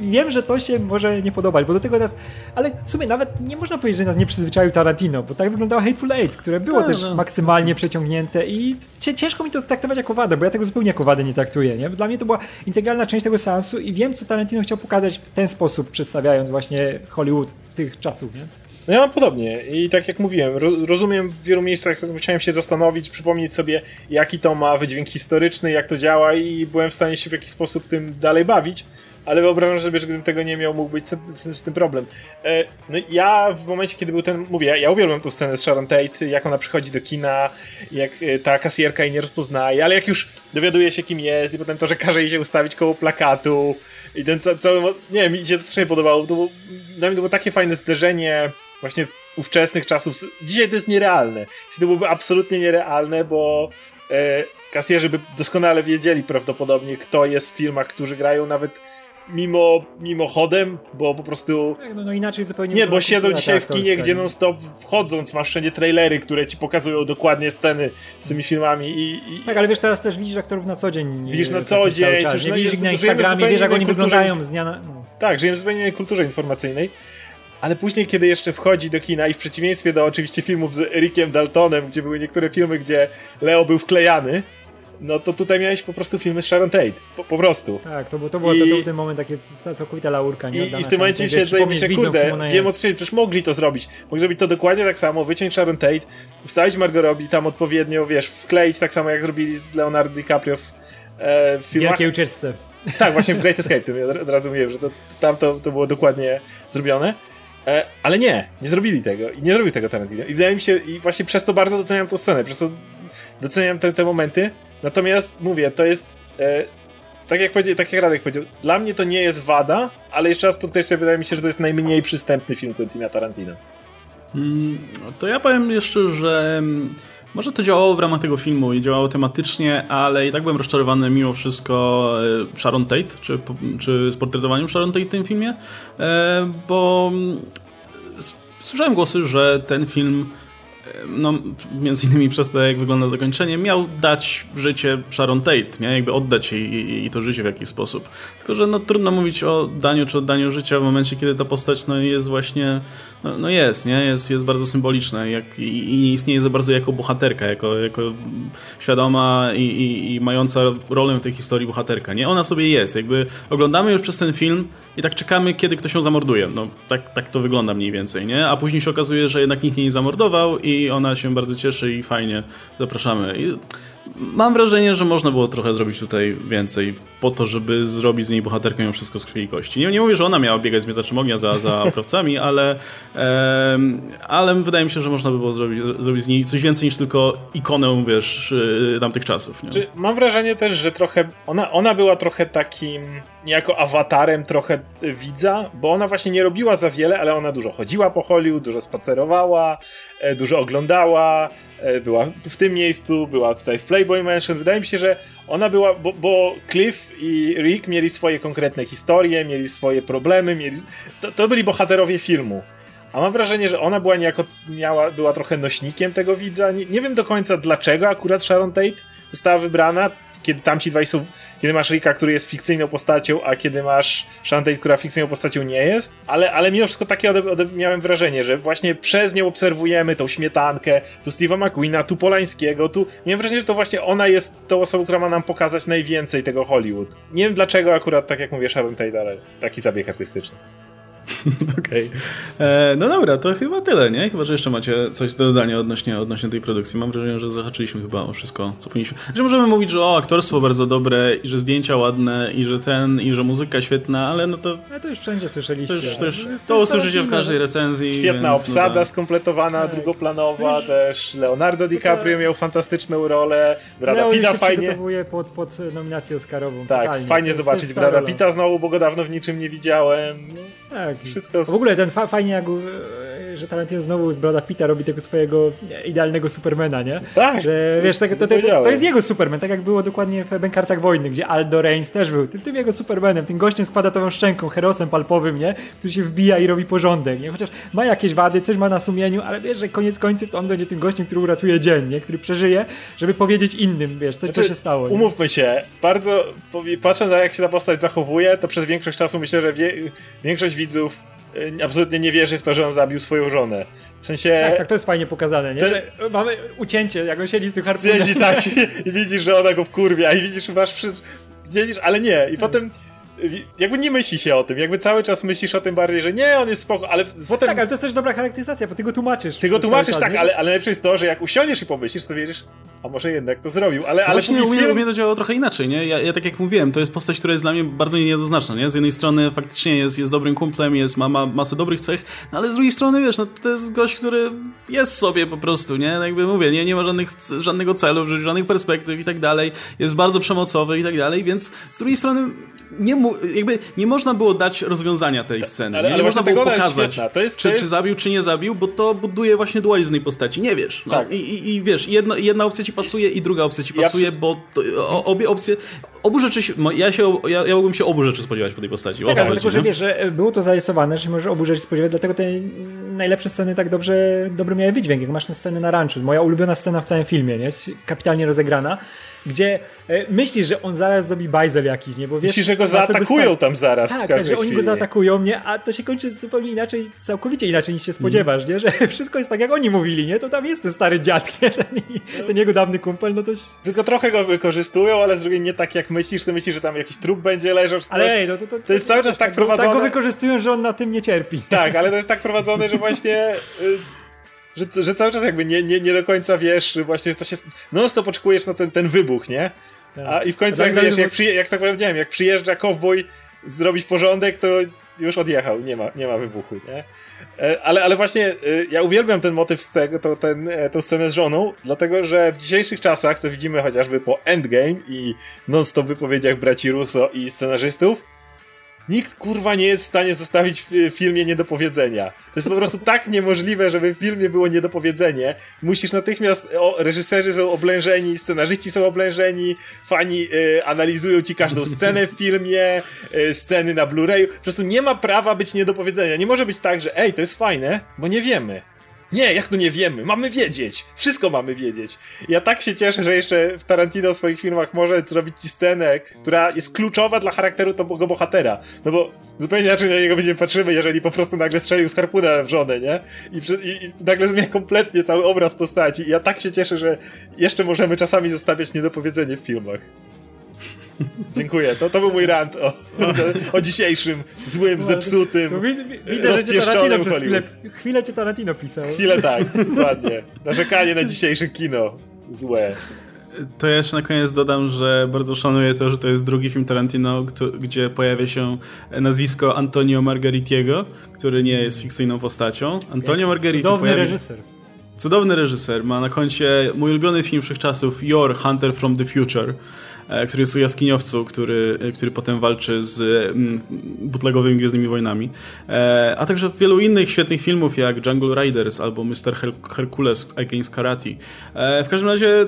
wiem, że to się może nie podobać, bo do tego nas... Ale w sumie nawet nie można powiedzieć, że nas nie przyzwyczaił Tarantino, bo tak wyglądało Hateful Eight, które było tak, też no. maksymalnie przeciągnięte i ciężko mi to traktować jako wadę, bo ja tego zupełnie jako wadę nie traktuję. Nie? Dla mnie to była integralna część tego seansu i wiem, co Tarantino chciał pokazać w ten sposób, przedstawiając właśnie Hollywood tych czasów, nie? No ja mam podobnie i tak jak mówiłem, rozumiem w wielu miejscach, chciałem się zastanowić, przypomnieć sobie, jaki to ma wydźwięk historyczny, jak to działa i byłem w stanie się w jakiś sposób tym dalej bawić, ale wyobrażam sobie, że gdybym tego nie miał, mógł być z tym problem. No ja w momencie, kiedy był ten, mówię, ja uwielbiam tą scenę z Sharon Tate, jak ona przychodzi do kina, jak ta kasjerka jej nie rozpoznaje, ale jak już dowiaduje się, kim jest i potem to, że każe jej się ustawić koło plakatu i ten ca- cały, nie wiem, mi się to strasznie podobało, to było, dla mnie to było takie fajne zderzenie właśnie ówczesnych czasów. Dzisiaj to jest nierealne. Dzisiaj to byłoby absolutnie nierealne, bo yy, kasjerzy by doskonale wiedzieli prawdopodobnie, kto jest w filmach, którzy grają nawet mimo, mimochodem, bo po prostu... Tak, no, no inaczej zupełnie... Nie, bo siedzą dzisiaj w kinie, gdzie non stop wchodząc masz wszędzie trailery, które ci pokazują dokładnie sceny z tymi filmami i... i... Tak, ale wiesz, teraz też widzisz aktorów na co dzień. Widzisz na co dzień. Widzisz na Instagramie, na Instagramie, wiesz jak oni wyglądają z dnia na... No. Tak, żyjemy w zupełnie innej kulturze informacyjnej. Ale później, kiedy jeszcze wchodzi do kina i w przeciwieństwie do oczywiście filmów z Rickiem Daltonem, gdzie były niektóre filmy, gdzie Leo był wklejany, no to tutaj miałeś po prostu filmy z Sharon Tate. Po, po prostu. Tak, to był, to było, I, to był ten moment, takie całkowita laurka. Nie? I, I w tym momencie się zdaje się, kurde, wiem o co się, przecież mogli to zrobić. Mogli zrobić to dokładnie tak samo, wyciąć Sharon Tate, wstawić Margot Robbie, tam odpowiednio, wiesz, wkleić tak samo, jak zrobili z Leonardo DiCaprio w, e, w filmach. W Wielkiej Ucieczce. Tak, właśnie w Great Escape. Ja od razu mówiłem, że to, tam to, to było dokładnie zrobione. E, ale nie, nie zrobili tego i nie zrobił tego Tarantino i wydaje mi się, i właśnie przez to bardzo doceniam tą scenę, przez to doceniam te, te momenty, natomiast mówię, to jest e, tak jak powiedział, tak jak Radek powiedział, dla mnie to nie jest wada, ale jeszcze raz podkreślę, wydaje mi się, że to jest najmniej przystępny film Quentina Tarantino. Hmm, to ja powiem jeszcze, że może to działało w ramach tego filmu i działało tematycznie, ale i tak byłem rozczarowany mimo wszystko Sharon Tate, czy, czy z portretowaniem Sharon Tate w tym filmie, bo słyszałem głosy, że ten film, no między innymi przez to, jak wygląda zakończenie, miał dać życie Sharon Tate, nie? Jakby oddać jej i, i to życie w jakiś sposób. Tylko, że no trudno mówić o daniu czy oddaniu życia w momencie, kiedy ta postać no jest właśnie, no, no jest, nie? Jest, jest bardzo symboliczna jak, i, i nie istnieje za bardzo jako bohaterka, jako, jako świadoma i, i, i mająca rolę w tej historii bohaterka, nie? Ona sobie jest, jakby oglądamy już przez ten film i tak czekamy, kiedy ktoś ją zamorduje. No tak, tak to wygląda mniej więcej, nie? A później się okazuje, że jednak nikt jej nie zamordował i i ona się bardzo cieszy i fajnie, zapraszamy. I mam wrażenie, że można było trochę zrobić tutaj więcej po to, żeby zrobić z niej bohaterkę ją wszystko z krwi i kości. Nie, nie mówię, że ona miała biegać z miotaczem ognia za, za oprawcami, ale, e, ale wydaje mi się, że można by było zrobić, zrobić z niej coś więcej niż tylko ikonę, wiesz, tamtych czasów. Nie? Czy mam wrażenie też, że trochę ona, ona była trochę takim niejako awatarem trochę widza, bo ona właśnie nie robiła za wiele, ale ona dużo chodziła po Hollywood, dużo spacerowała, dużo oglądała, była w tym miejscu, była tutaj w Playboy Mansion. Wydaje mi się, że ona była, bo, bo Cliff i Rick mieli swoje konkretne historie, mieli swoje problemy, mieli, to, to byli bohaterowie filmu. A mam wrażenie, że ona była niejako, miała, była trochę nośnikiem tego widza. Nie, nie wiem do końca, dlaczego akurat Sharon Tate została wybrana, kiedy tamci dwaj są, kiedy masz Ricka, który jest fikcyjną postacią, a kiedy masz Sharon Tate, która fikcyjną postacią nie jest, ale, ale mimo wszystko takie ode, ode, miałem wrażenie, że właśnie przez nią obserwujemy tą śmietankę, tu Steve'a McQueena, tu Polańskiego, tu... Miałem wrażenie, że to właśnie ona jest tą osobą, która ma nam pokazać najwięcej tego Hollywood. Nie wiem dlaczego akurat, tak jak mówię, Sharon Tate, ale taki zabieg artystyczny. Okej. Okay. No dobra, to chyba tyle, nie? Chyba, że jeszcze macie coś do dodania odnośnie, odnośnie tej produkcji. Mam wrażenie, że zahaczyliśmy chyba o wszystko, co powinniśmy. Że możemy mówić, że o, aktorstwo bardzo dobre i że zdjęcia ładne i że ten, i że muzyka świetna, ale no to... A to już wszędzie słyszeliście. To, już, to, już, to usłyszycie w każdej recenzji. Świetna więc, obsada no tak. Skompletowana, tak. Drugoplanowa już... też. Leonardo DiCaprio miał fantastyczną rolę. Brada Pitta fajnie... przygotowuje pod, pod nominację Oscarową. Tak, totalnie. Fajnie to jest, zobaczyć Brada Pitta znowu, bo go dawno w niczym nie widziałem. No, tak. tak. Wszystko... W ogóle ten fa- fajnie, jak, że Tarantino znowu z Brada Pitta robi tego swojego idealnego Supermana, nie? Tak, że, wiesz, tak, to, to, to, to jest jego Superman, tak jak było dokładnie w Bękartach Wojny, gdzie Aldo Reigns też był tym, tym jego Supermanem, tym gościem z kwadratową szczęką, herosem palpowym, nie? Który się wbija i robi porządek, nie? Chociaż ma jakieś wady, coś ma na sumieniu, ale wiesz, że koniec końców to on będzie tym gościem, który uratuje dzień, nie? Który przeżyje, żeby powiedzieć innym, wiesz, co, znaczy, co się stało. Nie? Umówmy się, bardzo patrzę na jak się ta postać zachowuje, to przez większość czasu myślę, że wie, większość widzów absolutnie nie wierzy w to, że on zabił swoją żonę. W sensie... Tak, tak, to jest fajnie pokazane, nie? Ten... Że mamy ucięcie, jak on siedzi z tych harpunem. Siedzi tak i widzisz, że ona go wkurwia i widzisz, masz wszystko... Widzisz, ale nie. I potem... jakby nie myśli się o tym, jakby cały czas myślisz o tym bardziej, że nie, on jest spoko, ale potem... Tak, ale to jest też dobra charakteryzacja, bo ty go tłumaczysz. Ty go tłumaczysz, tak, ale, ale najlepsze jest to, że jak usiądziesz i pomyślisz, to wiesz, a może jednak to zrobił, ale... ale film... u, mnie, u mnie to działało trochę inaczej, nie? Ja, ja tak jak mówiłem, to jest postać, która jest dla mnie bardzo niejednoznaczna, nie? Z jednej strony faktycznie jest, jest dobrym kumplem, jest, ma, ma masę dobrych cech, no ale z drugiej strony, wiesz, no to jest gość, który jest sobie po prostu, nie? Jakby mówię, nie, nie ma żadnych, żadnego celu, żadnych perspektyw i tak dalej, jest bardzo przemocowy i tak dalej, więc z drugiej strony nie jakby nie można było dać rozwiązania tej Ta, sceny. Ale, nie ale można było pokazać, to jest, czy, to jest... czy zabił, czy nie zabił, bo to buduje właśnie dualizm tej postaci. Nie wiesz. No. Tak. I, i, I wiesz, jedno, jedna opcja ci pasuje i druga opcja ci pasuje, ja... bo to, o, obie opcje... Obu rzeczy, ja, się, ja, ja mógłbym się obu rzeczy spodziewać po tej postaci. Tak, dlatego, że wiesz, że było to zarysowane, że możesz obu rzeczy spodziewać, dlatego te najlepsze sceny tak dobrze, dobry miały wydźwięk. Jak masz tę scenę na ranczu, moja ulubiona scena w całym filmie, nie? Jest kapitalnie rozegrana, gdzie myślisz, że on zaraz zrobi bajzel jakiś, nie? Bo wiesz, myślisz, że go zaatakują tam zaraz. Tak, tak, że oni go zaatakują, nie? A to się kończy zupełnie inaczej, całkowicie inaczej niż się spodziewasz, nie? Że wszystko jest tak, jak oni mówili, nie? To tam jest ten stary dziad, nie? Ten, ten jego dawny kumpel, no to... Tylko trochę go wykorzystują, ale z drugiej nie tak jak myślisz, to myślisz, że tam jakiś trup będzie leżał. Ale ej, no to, to, to jest cały czas tak, tak prowadzone. Tak go wykorzystują, że on na tym nie cierpi. Tak, ale to jest tak prowadzone, że właśnie... Że, że cały czas jakby nie, nie, nie do końca wiesz, właśnie co się... No stop oczekujesz na ten, ten wybuch, nie? Tak. A i w końcu, jak, wiesz, jak, przyje, jak tak powiedziałem, jak przyjeżdża kowboj zrobić porządek, to już odjechał, nie ma, nie ma wybuchu, nie? Ale, ale właśnie ja uwielbiam ten motyw z tego, to, ten, tą scenę z żoną, dlatego że w dzisiejszych czasach, co widzimy chociażby po Endgame i non-stop wypowiedziach braci Russo i scenarzystów, nikt kurwa nie jest w stanie zostawić w filmie niedopowiedzenia. To jest po prostu tak niemożliwe, żeby w filmie było niedopowiedzenie. Musisz natychmiast, o, reżyserzy są oblężeni, scenarzyści są oblężeni, fani y, analizują ci każdą scenę w filmie, y, sceny na Blu-rayu. Po prostu nie ma prawa być niedopowiedzenia. Nie może być tak, że ej, to jest fajne, bo nie wiemy. Nie, jak to nie wiemy? Mamy wiedzieć. Wszystko mamy wiedzieć. Ja tak się cieszę, że jeszcze w Tarantino w swoich filmach może zrobić ci scenę, która jest kluczowa dla charakteru tego bohatera. No bo zupełnie inaczej na niego będziemy patrzymy, jeżeli po prostu nagle strzelił z harpuna w żonę, nie? I, i, i nagle zmienia kompletnie cały obraz postaci. I ja tak się cieszę, że jeszcze możemy czasami zostawiać niedopowiedzenie w filmach. Dziękuję, to, to był mój rant o, o, o dzisiejszym złym, zepsutym, to, to widzę, widzę, że cię Tarantino przez chwilę, chwilę cię Tarantino pisał. Chwilę tak, dokładnie. Narzekanie na dzisiejsze kino złe. To ja jeszcze na koniec dodam, że bardzo szanuję to, że to jest drugi film Tarantino, gdzie pojawia się nazwisko Antonio Margheritiego, który nie jest fikcyjną postacią. Antonio Margheriti. Cudowny pojawi... reżyser. Cudowny reżyser. Ma na koncie mój ulubiony film wszechczasów, Your Hunter from the Future, który jest o jaskiniowcu, który, który potem walczy z mm, bootlegowymi Gwiezdnymi Wojnami. E, a także wielu innych świetnych filmów jak Jungle Riders albo mister Her- Hercules Against Karate. E, w każdym razie e,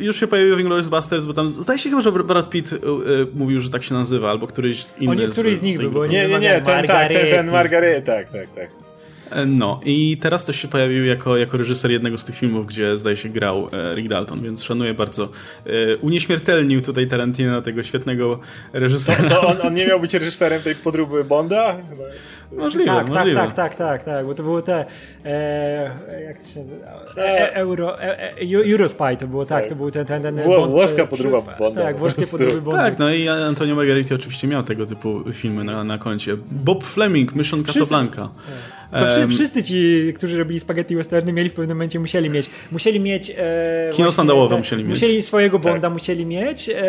już się pojawił w Inglourious Basterds, bo tam zdaje się chyba, że Brad Pitt e, mówił, że tak się nazywa, albo któryś inny. O niektóry z, z nich by było. Nie, nie, nie, ten Margaret, tak, ten, ten Margaret, tak, tak, tak. No i teraz też się pojawił jako, jako reżyser jednego z tych filmów, gdzie zdaje się grał e, Rick Dalton, więc szanuję bardzo. E, unieśmiertelnił tutaj Tarantino tego świetnego reżysera. To, to on, on nie miał być reżyserem tej podróby Bonda? Chyba. Możliwe, tak, możliwe. Tak, tak, tak, tak, bo to było te e, jak to się e, Euro, e, Eurospy to było tak, tak. To był ten, ten, ten Wło, Bond, włoska podróba przy, Bonda. Tak, włoskie podróby Bonda. Tak, no i Antonio Margheriti oczywiście miał tego typu filmy na, na koncie. Bob Fleming, Mission Casablanca. To przy, wszyscy ci, którzy robili spaghetti westerny, mieli w pewnym momencie, musieli mieć musieli mieć... E, kino sandałowe te, musieli mieć. Musieli swojego Bonda, tak. musieli mieć e,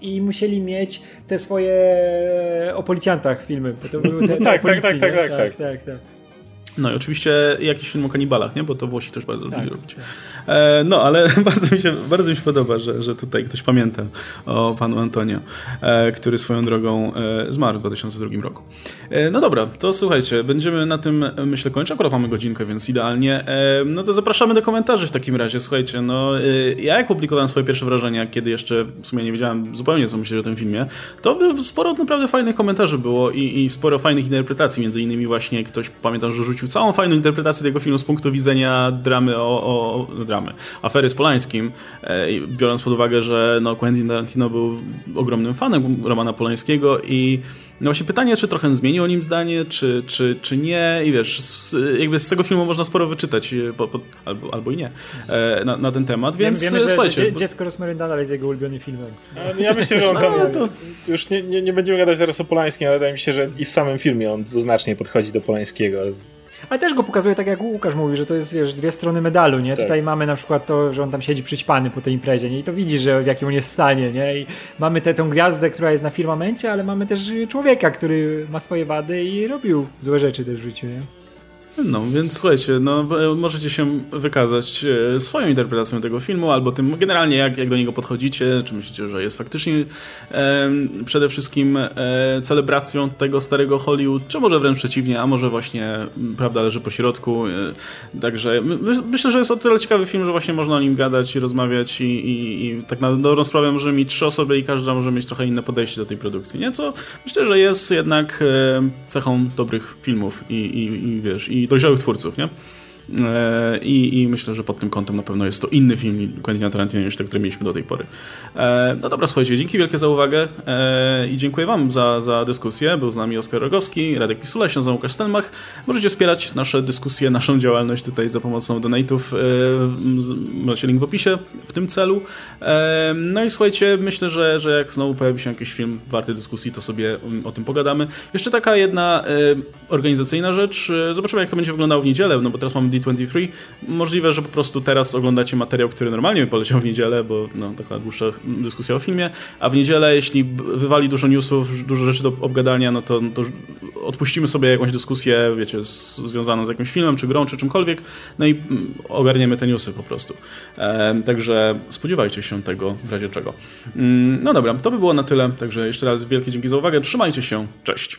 i musieli mieć te swoje o policjantach filmy. Bo to były te, te tak, policji, tak, tak, tak, tak, tak, tak, tak. No i oczywiście jakiś film o kanibalach, nie? Bo to Włosi też bardzo tak, lubią robić. Tak. E, no, ale bardzo mi się, bardzo mi się podoba, że, że tutaj ktoś pamięta o panu Antonio, e, który swoją drogą e, zmarł w dwa tysiące drugim roku. E, no dobra, to słuchajcie, będziemy na tym, myślę, kończyć. Akurat mamy godzinkę, więc idealnie. E, no to zapraszamy do komentarzy w takim razie. Słuchajcie, no e, ja jak publikowałem swoje pierwsze wrażenia, kiedy jeszcze w sumie nie wiedziałem zupełnie, co myśleć o tym filmie, to sporo naprawdę fajnych komentarzy było i, i sporo fajnych interpretacji. Między innymi właśnie ktoś, pamiętam, że rzucił całą fajną interpretację tego filmu z punktu widzenia dramy o, o, o dramy, afery z Polańskim, e, biorąc pod uwagę, że no, Quentin Tarantino był ogromnym fanem Romana Polańskiego i no właśnie pytanie, czy trochę zmienił o nim zdanie, czy, czy, czy nie, i wiesz, z, jakby z tego filmu można sporo wyczytać, po, po, albo, albo i nie, e, na, na ten temat, więc Wiem, wiemy, słuchajcie. Że, że dziecko Rosemary nadal jest jego ulubionym filmem. Ja myślę, że on tam, no, to... już nie, nie, nie będziemy gadać zaraz o Polańskim, ale wydaje mi się, że i w samym filmie on dwuznacznie podchodzi do Polańskiego. Ale też go pokazuje, tak jak Łukasz mówi, że to jest, wiesz, dwie strony medalu, nie? Tak. Tutaj mamy na przykład to, że on tam siedzi przyćpany po tej imprezie, nie? I to widzi, że w jakim on jest stanie, nie? I mamy tę gwiazdę, która jest na firmamencie, ale mamy też człowieka, który ma swoje wady i robił złe rzeczy też w życiu, nie? No, więc słuchajcie, no, możecie się wykazać swoją interpretacją tego filmu, albo tym generalnie, jak, jak do niego podchodzicie, czy myślicie, że jest faktycznie e, przede wszystkim e, celebracją tego starego Hollywood, czy może wręcz przeciwnie, a może właśnie prawda leży po środku. E, także my, myślę, że jest o tyle ciekawy film, że właśnie można o nim gadać i rozmawiać i, i, i tak na dobrą sprawę może mieć trzy osoby i każda może mieć trochę inne podejście do tej produkcji, nie? Co myślę, że jest jednak e, cechą dobrych filmów i, i, i wiesz, i dojrzałych twórców, nie? E, i, I myślę, że pod tym kątem na pewno jest to inny film Quentina Tarantino niż te, które mieliśmy do tej pory. E, no dobra, słuchajcie, dzięki wielkie za uwagę e, i dziękuję wam za, za dyskusję. Był z nami Oskar Rogowski, Radek Pisula, się Łukasz Stelmach. Możecie wspierać nasze dyskusje, naszą działalność tutaj za pomocą donate'ów. E, macie link w opisie w tym celu. E, no i słuchajcie, myślę, że, że jak znowu pojawi się jakiś film warty dyskusji, to sobie o tym pogadamy. Jeszcze taka jedna e, organizacyjna rzecz. Zobaczymy, jak to będzie wyglądało w niedzielę, no bo teraz mamy D dwadzieścia trzy. Możliwe, że po prostu teraz oglądacie materiał, który normalnie poleciał w niedzielę, bo no, taka dłuższa dyskusja o filmie, a w niedzielę, jeśli wywali dużo newsów, dużo rzeczy do obgadania, no to, to odpuścimy sobie jakąś dyskusję, wiecie, z, związaną z jakimś filmem, czy grą, czy czymkolwiek, no i ogarniemy te newsy po prostu. E, także spodziewajcie się tego w razie czego. Mm, no dobra, to by było na tyle, także jeszcze raz wielkie dzięki za uwagę, trzymajcie się, cześć!